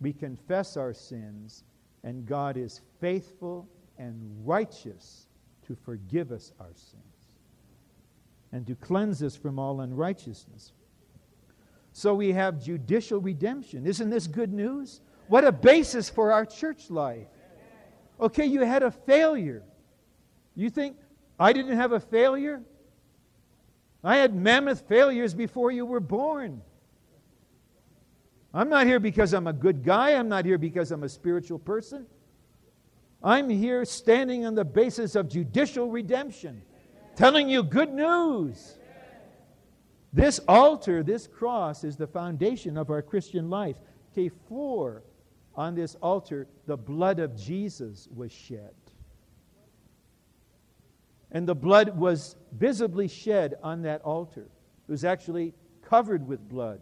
we confess our sins, and God is faithful and righteous to forgive us our sins and to cleanse us from all unrighteousness. So we have judicial redemption. Isn't this good news? What a basis for our church life. Okay, you had a failure. You think, I didn't have a failure? I had mammoth failures before you were born. I'm not here because I'm a good guy. I'm not here because I'm a spiritual person. I'm here standing on the basis of judicial redemption, telling you good news. This altar, this cross, is the foundation of our Christian life. Okay, four on this altar, the blood of Jesus was shed. And the blood was visibly shed on that altar. It was actually covered with blood.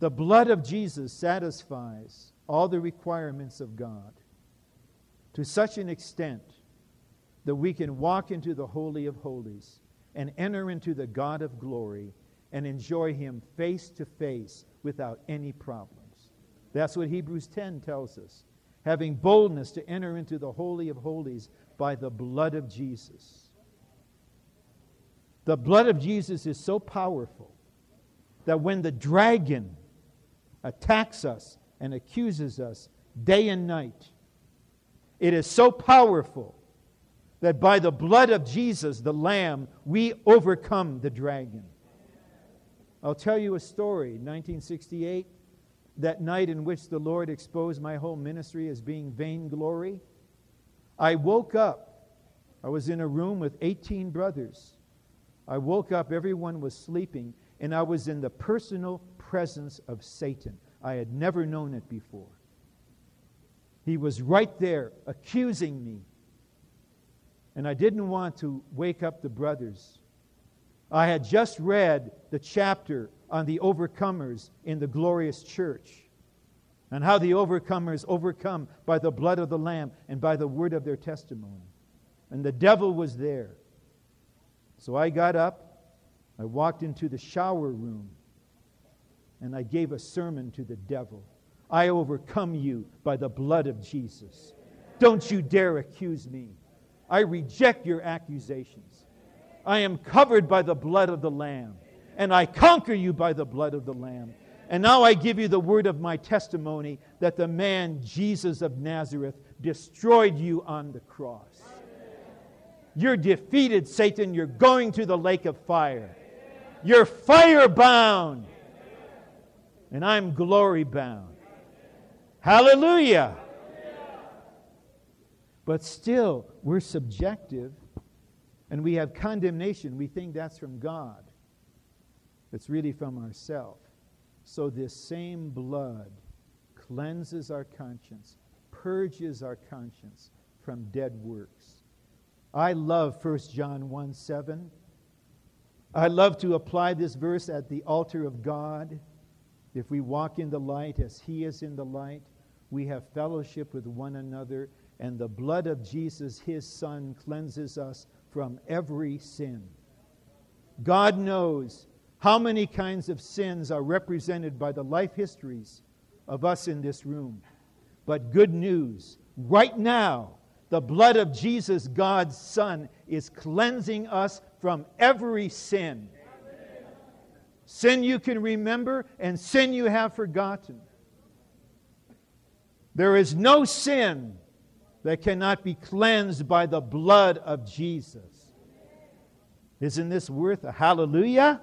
The blood of Jesus satisfies all the requirements of God to such an extent that we can walk into the Holy of Holies and enter into the God of glory and enjoy Him face to face without any problems. That's what Hebrews 10 tells us. Having boldness to enter into the Holy of Holies by the blood of Jesus. The blood of Jesus is so powerful that when the dragon attacks us and accuses us day and night, it is so powerful that by the blood of Jesus, the Lamb, we overcome the dragon. I'll tell you a story. 1968, that night in which the Lord exposed my whole ministry as being vainglory, I woke up. I was in a room with 18 brothers. I woke up, everyone was sleeping, and I was in the personal presence of Satan. I had never known it before. He was right there accusing me. And I didn't want to wake up the brothers. I had just read the chapter on the overcomers in the glorious church, and how the overcomers overcome by the blood of the Lamb and by the word of their testimony. And the devil was there. So I got up, I walked into the shower room, and I gave a sermon to the devil. I overcome you by the blood of Jesus. Don't you dare accuse me. I reject your accusations. I am covered by the blood of the Lamb. And I conquer you by the blood of the Lamb. And now I give you the word of my testimony that the man Jesus of Nazareth destroyed you on the cross. You're defeated, Satan. You're going to the lake of fire. You're firebound. And I'm glory-bound. Hallelujah! But still, we're subjective and we have condemnation. We think that's from God. It's really from ourselves. So this same blood cleanses our conscience, purges our conscience from dead works. I love 1 John 1:7. I love to apply this verse at the altar of God. If we walk in the light as He is in the light, we have fellowship with one another, and the blood of Jesus, His Son, cleanses us from every sin. God knows how many kinds of sins are represented by the life histories of us in this room. But good news, right now, the blood of Jesus, God's Son, is cleansing us from every sin. Amen. Sin you can remember and sin you have forgotten. There is no sin that cannot be cleansed by the blood of Jesus. Isn't this worth a hallelujah?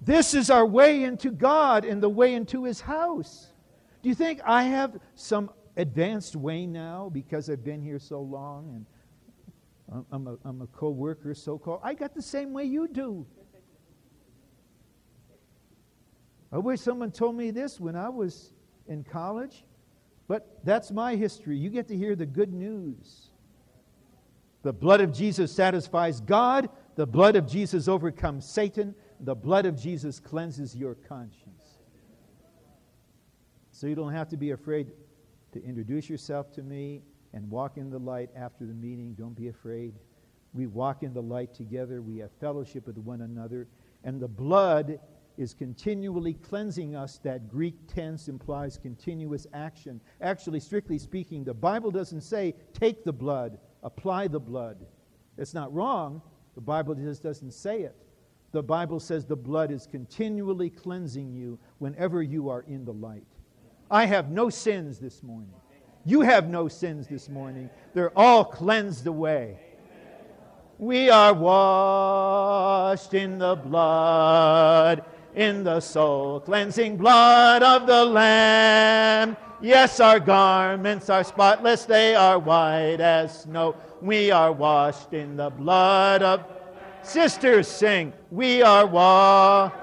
This is our way into God and the way into His house. Do you think I have some advanced way now because I've been here so long and I'm a co-worker, so-called? I got the same way you do. I wish someone told me this when I was in college, but that's my history. You get to hear the good news. The blood of Jesus satisfies God. The blood of Jesus overcomes Satan. The blood of Jesus cleanses your conscience. So you don't have to be afraid to introduce yourself to me and walk in the light after the meeting. Don't be afraid. We walk in the light together. We have fellowship with one another. And the blood is continually cleansing us. That Greek tense implies continuous action. Actually, strictly speaking, the Bible doesn't say, take the blood, apply the blood. It's not wrong. The Bible just doesn't say it. The Bible says the blood is continually cleansing you whenever you are in the light. I have no sins this morning. You have no sins this morning. They're all cleansed away. We are washed in the blood, in the soul cleansing blood of the Lamb. Yes, our garments are spotless. They are white as snow. We are washed in the blood of... Sisters, sing. We are washed.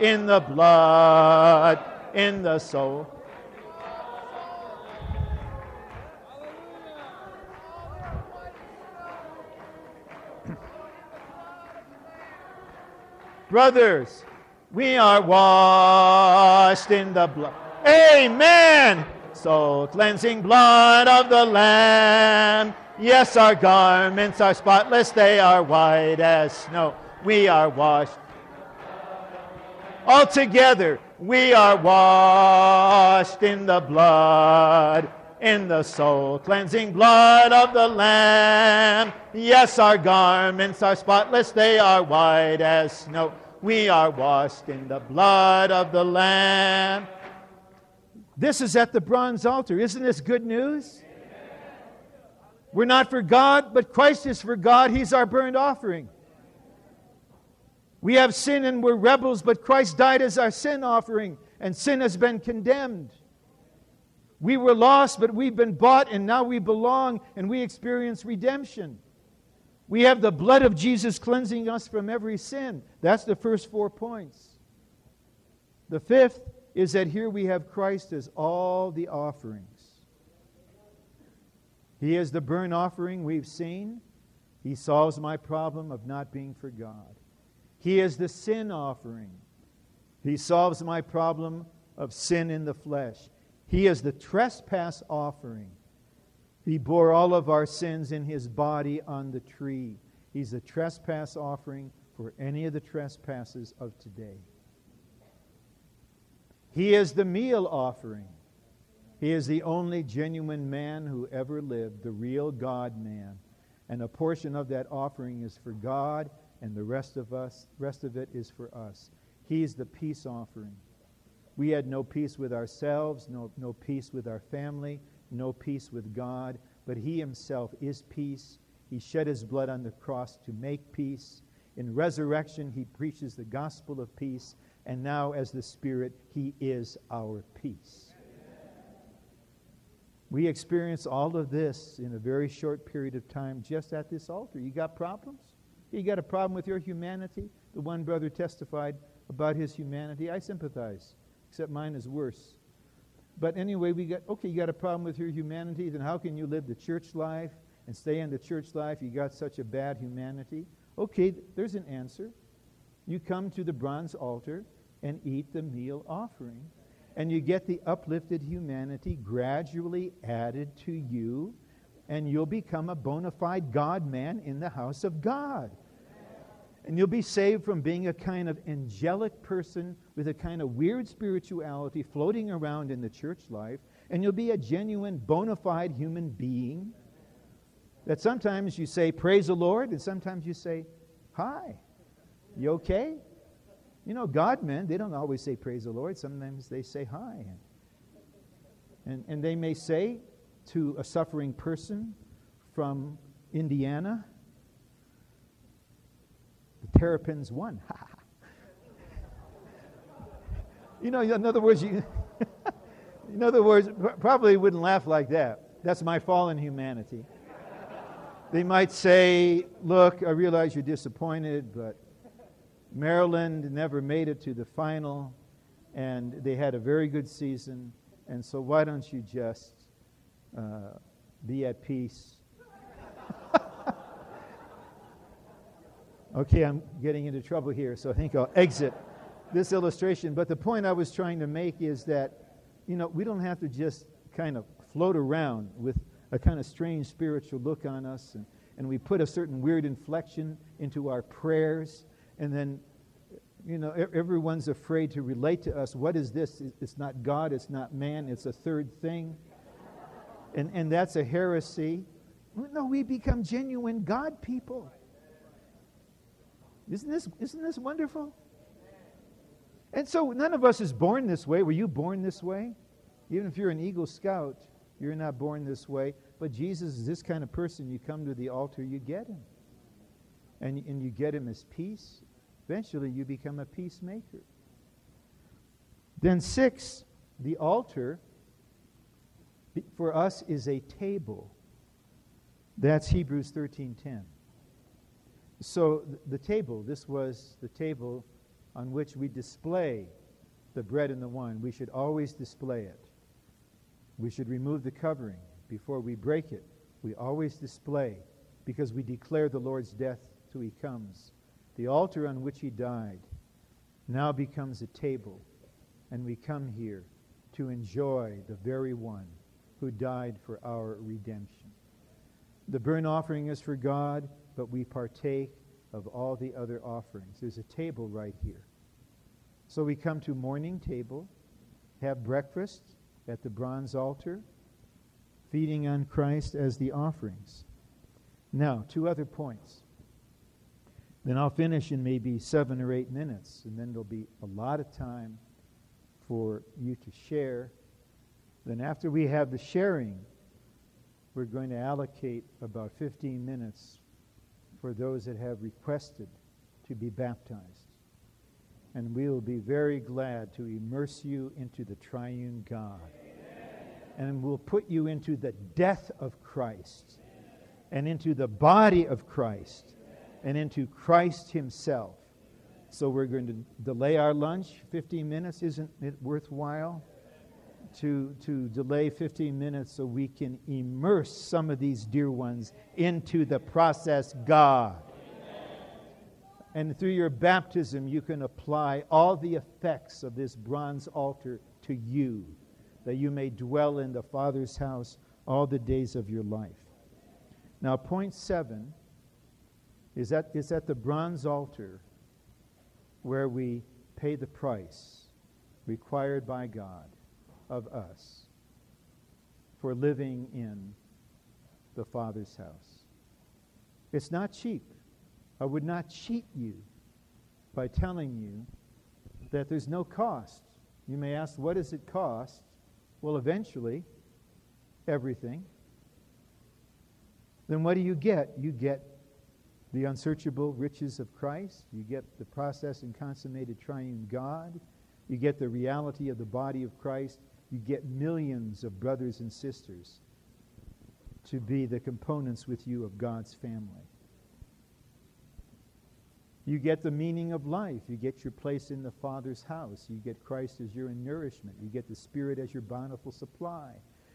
in the blood, in the soul. Brothers, we are washed in the blood. Amen. So cleansing blood of the Lamb. Yes, our garments are spotless. They are white as snow. We are washed. All together, we are washed in the blood, in the soul. Cleansing blood of the Lamb. Yes, our garments are spotless. They are white as snow. We are washed in the blood of the Lamb. This is at the bronze altar. Isn't this good news? We're not for God, but Christ is for God. He's our burnt offering. We have sin and we're rebels, but Christ died as our sin offering, and sin has been condemned. We were lost, but we've been bought, and now we belong, and we experience redemption. We have the blood of Jesus cleansing us from every sin. That's the first 4 points. The fifth is that here we have Christ as all the offerings. He is the burnt offering we've seen. He solves my problem of not being for God. He is the sin offering. He solves my problem of sin in the flesh. He is the trespass offering. He bore all of our sins in His body on the tree. He's the trespass offering for any of the trespasses of today. He is the meal offering. He is the only genuine man who ever lived, the real God-man. And a portion of that offering is for God, and the rest of it is for us. He's the peace offering. We had no peace with ourselves, no peace with our family, no peace with God, but He Himself is peace. He shed His blood on the cross to make peace. In resurrection, He preaches the gospel of peace, and now as the Spirit, He is our peace. We experience all of this in a very short period of time just at this altar. You got problems? You got a problem with your humanity? The one brother testified about his humanity. I sympathize, except mine is worse. But anyway, you got a problem with your humanity, then how can you live the church life and stay in the church life? You got such a bad humanity. Okay, there's an answer. You come to the bronze altar and eat the meal offering. And you get the uplifted humanity gradually added to you, and you'll become a bona fide God-man in the house of God. And you'll be saved from being a kind of angelic person with a kind of weird spirituality floating around in the church life, and you'll be a genuine bona fide human being that sometimes you say, praise the Lord, and sometimes you say, hi, you okay? You know, God-men, they don't always say praise the Lord. Sometimes they say hi. And they may say to a suffering person from Indiana, the Terrapins won. You know, in other words, probably wouldn't laugh like that. That's my fallen humanity. They might say, look, I realize you're disappointed, but Maryland never made it to the final, and they had a very good season, and so why don't you just be at peace? Okay, I'm getting into trouble here, so I think I'll exit this illustration. But the point I was trying to make is that, you know, we don't have to just kind of float around with a kind of strange spiritual look on us, and we put a certain weird inflection into our prayers. And then, you know, everyone's afraid to relate to us. What is this? It's not God. It's not man. It's a third thing. And that's a heresy. No, we become genuine God people. Isn't this wonderful? And so none of us is born this way. Were you born this way? Even if you're an Eagle Scout, you're not born this way. But Jesus is this kind of person. You come to the altar, you get Him. And you get Him as peace. Eventually, you become a peacemaker. Then 6, the altar for us is a table. That's Hebrews 13:10. So the table, this was the table on which we display the bread and the wine. We should always display it. We should remove the covering before we break it. We always display, because we declare the Lord's death till He comes. The altar on which He died now becomes a table, and we come here to enjoy the very one who died for our redemption. The burnt offering is for God, but we partake of all the other offerings. There's a table right here. So we come to morning table, have breakfast at the bronze altar, feeding on Christ as the offerings. Now, two other points. Then I'll finish in maybe 7 or 8 minutes, and then there'll be a lot of time for you to share. Then after we have the sharing, we're going to allocate about 15 minutes for those that have requested to be baptized. And we will be very glad to immerse you into the triune God. Amen. And we'll put you into the death of Christ. Amen. And into the body of Christ. Amen. And into Christ Himself. Amen. So we're going to delay our lunch 15 minutes. Isn't it worthwhile to delay 15 minutes so we can immerse some of these dear ones into the process God? And through your baptism, you can apply all the effects of this bronze altar to you, that you may dwell in the Father's house all the days of your life. Now, point 7 is that it's at the bronze altar where we pay the price required by God of us for living in the Father's house. It's not cheap. I would not cheat you by telling you that there's no cost. You may ask, what does it cost? Well, eventually, everything. Then what do you get? You get the unsearchable riches of Christ. You get the process and consummated triune God. You get the reality of the body of Christ. You get millions of brothers and sisters to be the components with you of God's family. You get the meaning of life. You get your place in the Father's house. You get Christ as your nourishment. You get the Spirit as your bountiful supply.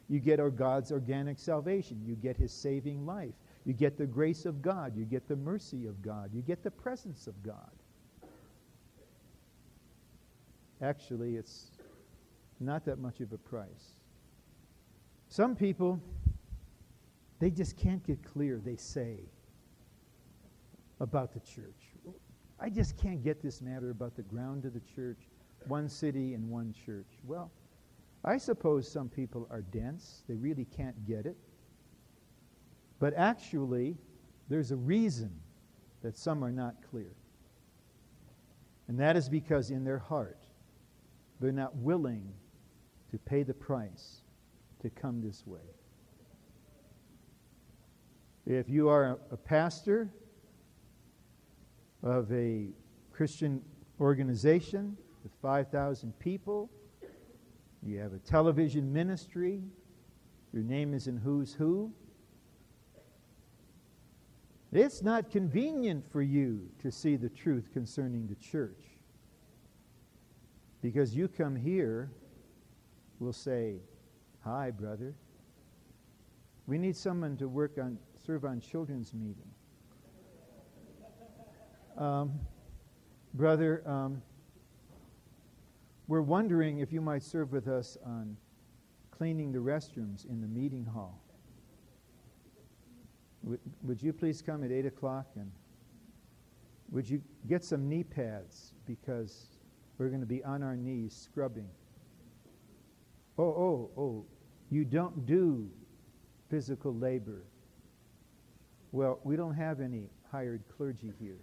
You get God's organic salvation. You get His saving life. You get the grace of God. You get the mercy of God. You get the presence of God. Actually, it's not that much of a price. Some people, they just can't get clear, they say, about the church. I just can't get this matter about the ground of the church, one city and one church. Well, I suppose some people are dense. They really can't get it. But actually, there's a reason that some are not clear. And that is because in their heart, they're not willing to pay the price to come this way. If you are a pastor of a Christian organization with 5,000 people, you have a television ministry, your name is in Who's Who, it's not convenient for you to see the truth concerning the church, because you come here, we'll say, hi, brother, we need someone to serve on children's meeting. Brother, we're wondering if you might serve with us on cleaning the restrooms in the meeting hall. Would you please come at 8 o'clock, and would you get some knee pads, because we're going to be on our knees scrubbing. Oh, you don't do physical labor. Well, we don't have any hired clergy here.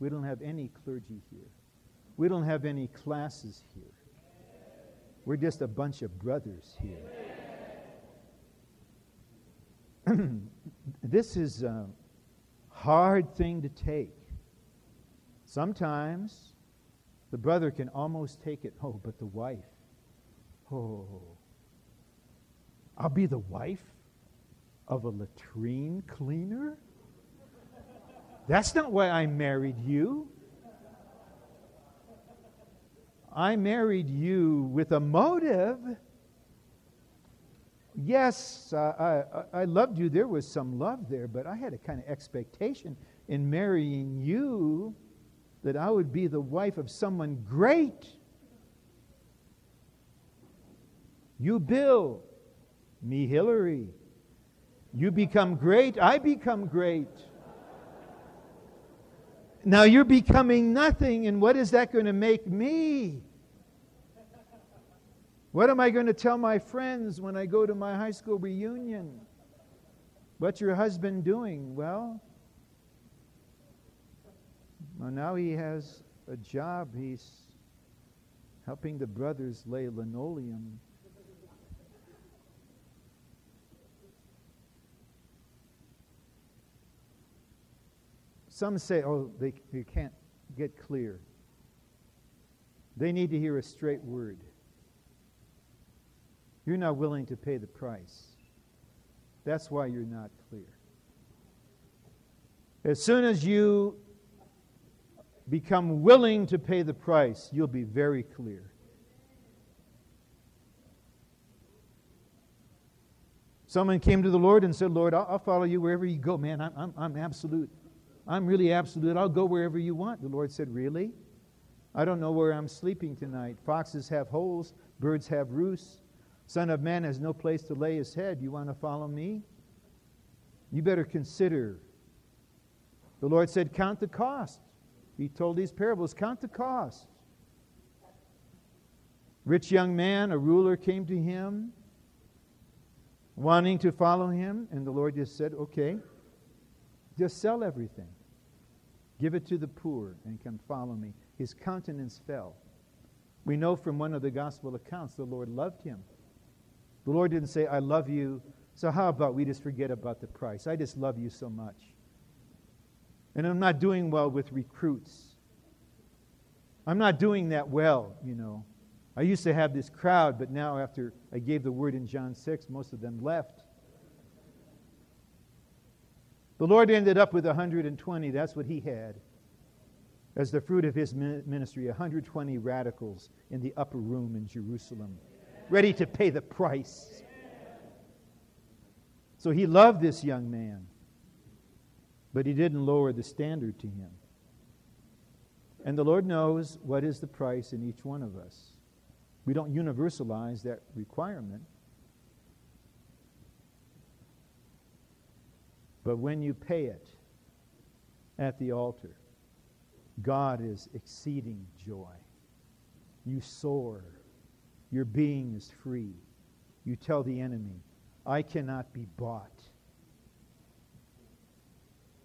We don't have any clergy here. We don't have any classes here. We're just a bunch of brothers here. This is a hard thing to take. Sometimes the brother can almost take it. Oh, but the wife. Oh, I'll be the wife of a latrine cleaner? That's not why I married you. I married you with a motive. Yes, I loved you. There was some love there, but I had a kind of expectation in marrying you that I would be the wife of someone great. You, Bill. Me, Hillary. You become great. I become great. Now you're becoming nothing, and what is that going to make me? What am I going to tell my friends when I go to my high school reunion? What's your husband doing? Well, now he has a job. He's helping the brothers lay linoleum. Some say, you can't get clear. They need to hear a straight word. You're not willing to pay the price. That's why you're not clear. As soon as you become willing to pay the price, you'll be very clear. Someone came to the Lord and said, Lord, I'll follow you wherever you go. Man, I'm absolute. I'm really absolute. I'll go wherever you want. The Lord said, really? I don't know where I'm sleeping tonight. Foxes have holes. Birds have roosts. Son of man has no place to lay his head. You want to follow me? You better consider. The Lord said, count the cost. He told these parables, count the cost. Rich young man, a ruler, came to him, wanting to follow him. And the Lord just said, okay, just sell everything. Give it to the poor and come follow me. His countenance fell. We know from one of the gospel accounts the Lord loved him. The Lord didn't say, I love you, so how about we just forget about the price? I just love you so much. And I'm not doing well with recruits. I'm not doing that well, I used to have this crowd, but now after I gave the word in John 6, most of them left. The Lord ended up with 120. That's what he had as the fruit of his ministry, 120 radicals in the upper room in Jerusalem, ready to pay the price. So he loved this young man, but he didn't lower the standard to him. And the Lord knows what is the price in each one of us. We don't universalize that requirement. But when you pay it at the altar, God is exceeding joy. You soar. Your being is free. You tell the enemy, I cannot be bought.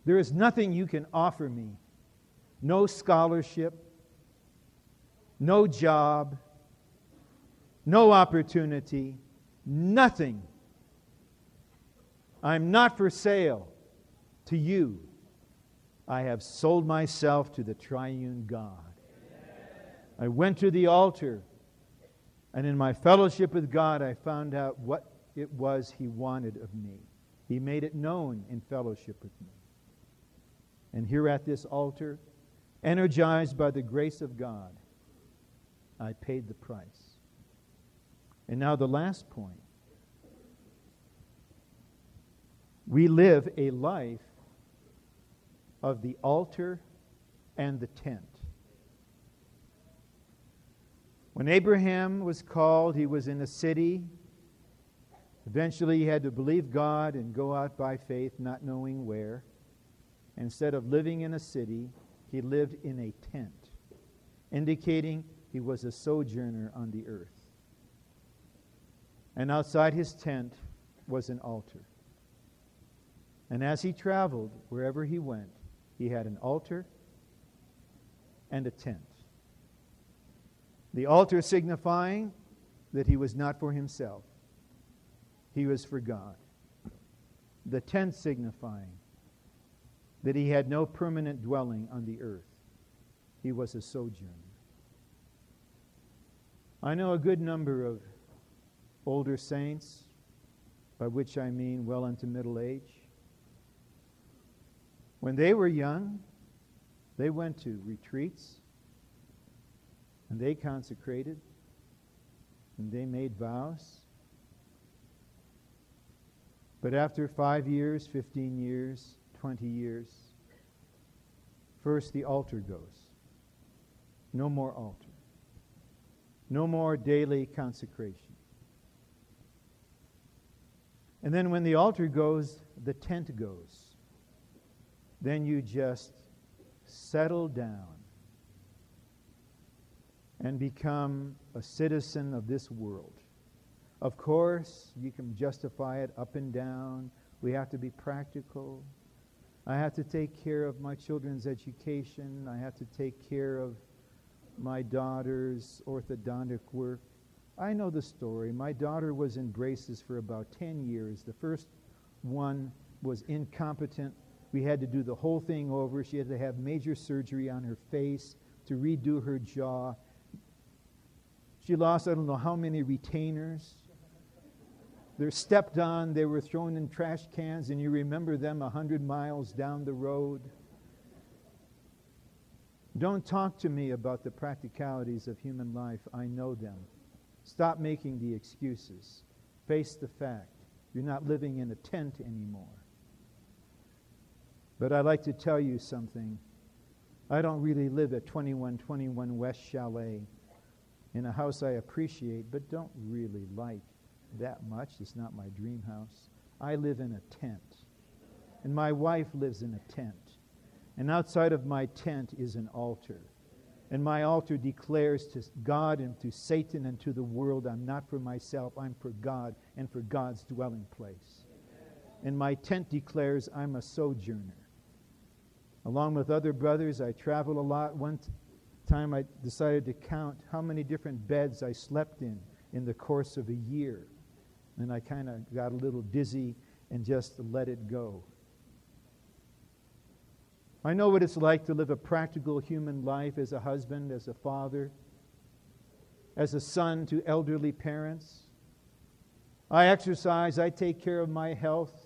There is nothing you can offer me. No scholarship, no job, no opportunity, nothing. I'm not for sale to you. I have sold myself to the triune God. I went to the altar, and in my fellowship with God, I found out what it was He wanted of me. He made it known in fellowship with me. And here at this altar, energized by the grace of God, I paid the price. And now the last point. We live a life of the altar and the tent. When Abraham was called, he was in a city. Eventually, he had to believe God and go out by faith, not knowing where. Instead of living in a city, he lived in a tent, indicating he was a sojourner on the earth. And outside his tent was an altar. And as he traveled, wherever he went, he had an altar and a tent. The altar signifying that he was not for himself. He was for God. The tent signifying that he had no permanent dwelling on the earth. He was a sojourner. I know a good number of older saints, by which I mean well into middle age. When they were young, they went to retreats. And they consecrated, and they made vows. But after 5 years, 15 years, 20 years, first the altar goes. No more altar. No more daily consecration. And then when the altar goes, the tent goes. Then you just settle down and become a citizen of this world. Of course, you can justify it up and down. We have to be practical. I have to take care of my children's education. I have to take care of my daughter's orthodontic work. I know the story. My daughter was in braces for about 10 years. The first one was incompetent. We had to do the whole thing over. She had to have major surgery on her face to redo her jaw. She lost I don't know how many retainers. They're stepped on. They were thrown in trash cans, and you remember them 100 miles down the road. Don't talk to me about the practicalities of human life. I know them. Stop making the excuses. Face the fact. You're not living in a tent anymore. But I'd like to tell you something. I don't really live at 2121 West Chalet in a house I appreciate, but don't really like that much. It's not my dream house. I live in a tent. And my wife lives in a tent. And outside of my tent is an altar. And my altar declares to God and to Satan and to the world, I'm not for myself, I'm for God and for God's dwelling place. And my tent declares I'm a sojourner. Along with other brothers, I travel a lot. One time I decided to count how many different beds I slept in the course of a year. And I kind of got a little dizzy and just let it go. I know what it's like to live a practical human life as a husband, as a father, as a son to elderly parents. I exercise. I take care of my health.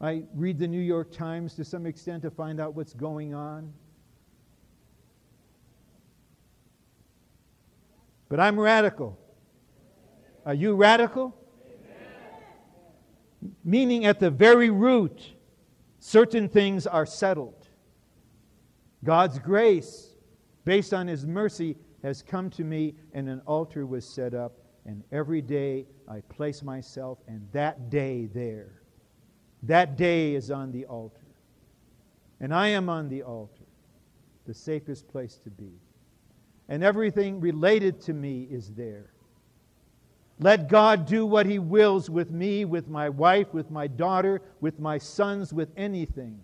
I read the New York Times to some extent to find out what's going on. But I'm radical. Are you radical? Amen. Meaning at the very root, certain things are settled. God's grace, based on His mercy, has come to me, and an altar was set up, and every day I place myself, and that day there. That day is on the altar. And I am on the altar, the safest place to be. And everything related to me is there. Let God do what He wills with me, with my wife, with my daughter, with my sons, with anything.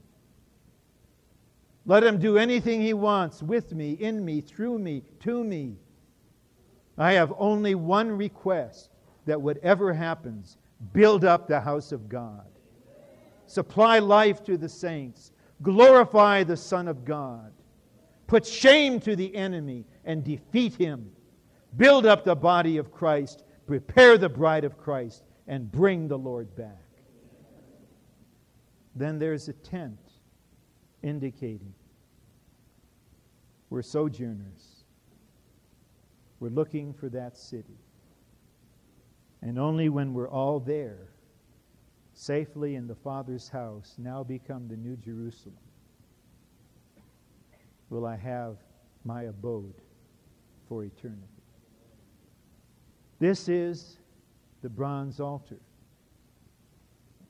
Let Him do anything He wants with me, in me, through me, to me. I have only one request, that whatever happens, build up the house of God. Supply life to the saints. Glorify the Son of God. Put shame to the enemy and defeat him. Build up the body of Christ. Prepare the bride of Christ and bring the Lord back. Then there's a tent, indicating we're sojourners. We're looking for that city. And only when we're all there, safely in the Father's house, now become the New Jerusalem, will I have my abode for eternity. This is the bronze altar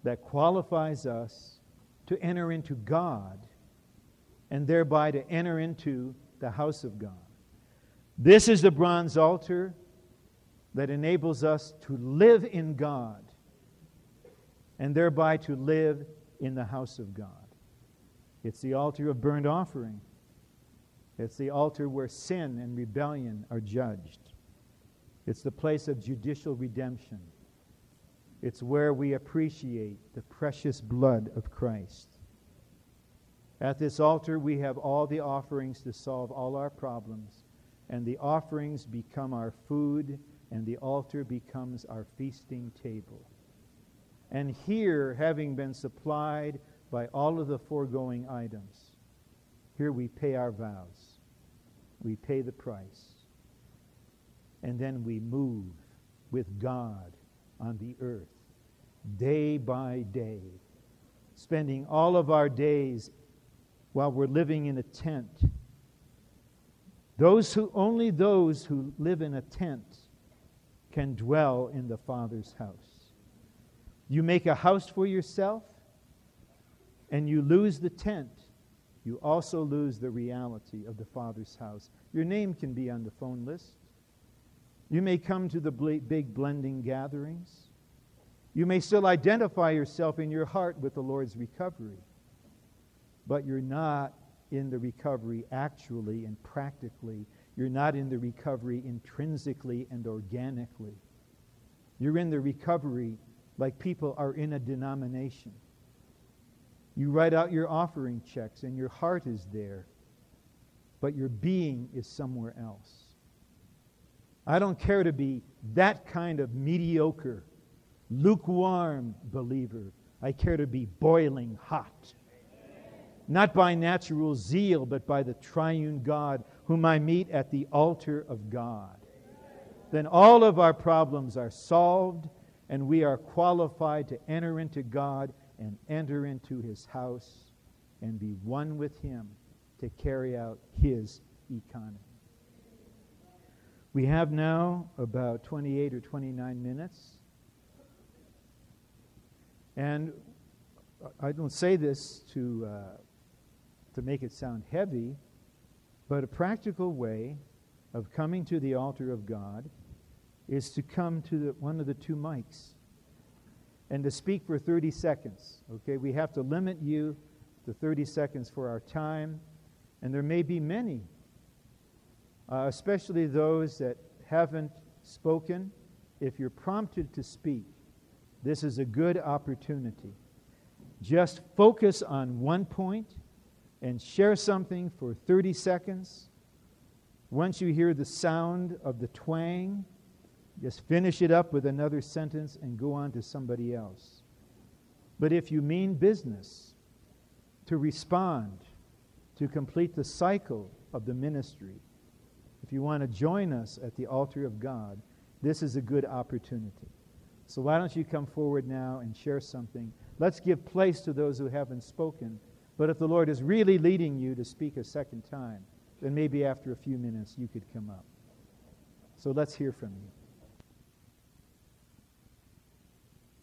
that qualifies us to enter into God, and thereby to enter into the house of God. This is the bronze altar that enables us to live in God and thereby to live in the house of God. It's the altar of burnt offering. It's the altar where sin and rebellion are judged. It's the place of judicial redemption. It's where we appreciate the precious blood of Christ. At this altar, we have all the offerings to solve all our problems, and the offerings become our food, and the altar becomes our feasting table. And here, having been supplied by all of the foregoing items, here we pay our vows. We pay the price. and then we move with God on the earth, day by day, spending all of our days while we're living in a tent. Only those who live in a tent can dwell in the Father's house. You make a house for yourself, and you lose the tent. You also lose the reality of the Father's house. Your name can be on the phone list. You may come to the big blending gatherings. You may still identify yourself in your heart with the Lord's recovery, but you're not in the recovery actually and practically. You're not in the recovery intrinsically and organically. You're in the recovery like people are in a denomination. You write out your offering checks and your heart is there, but your being is somewhere else. I don't care to be that kind of mediocre, lukewarm believer. I care to be boiling hot. Not by natural zeal, but by the triune God, whom I meet at the altar of God. Then all of our problems are solved, and we are qualified to enter into God and enter into His house and be one with Him to carry out His economy. We have now about 28 or 29 minutes. And I don't say this to make it sound heavy, but a practical way of coming to the altar of God is to come to one of the two mics and to speak for 30 seconds. Okay, we have to limit you to 30 seconds for our time, and there may be many, especially those that haven't spoken. If you're prompted to speak, this is a good opportunity. Just focus on one point and share something for 30 seconds. Once you hear the sound of the twang, just finish it up with another sentence and go on to somebody else. But if you mean business, to respond, to complete the cycle of the ministry, if you want to join us at the altar of God, this is a good opportunity. So why don't you come forward now and share something? Let's give place to those who haven't spoken. But if the Lord is really leading you to speak a second time, then maybe after a few minutes you could come up. So let's hear from you.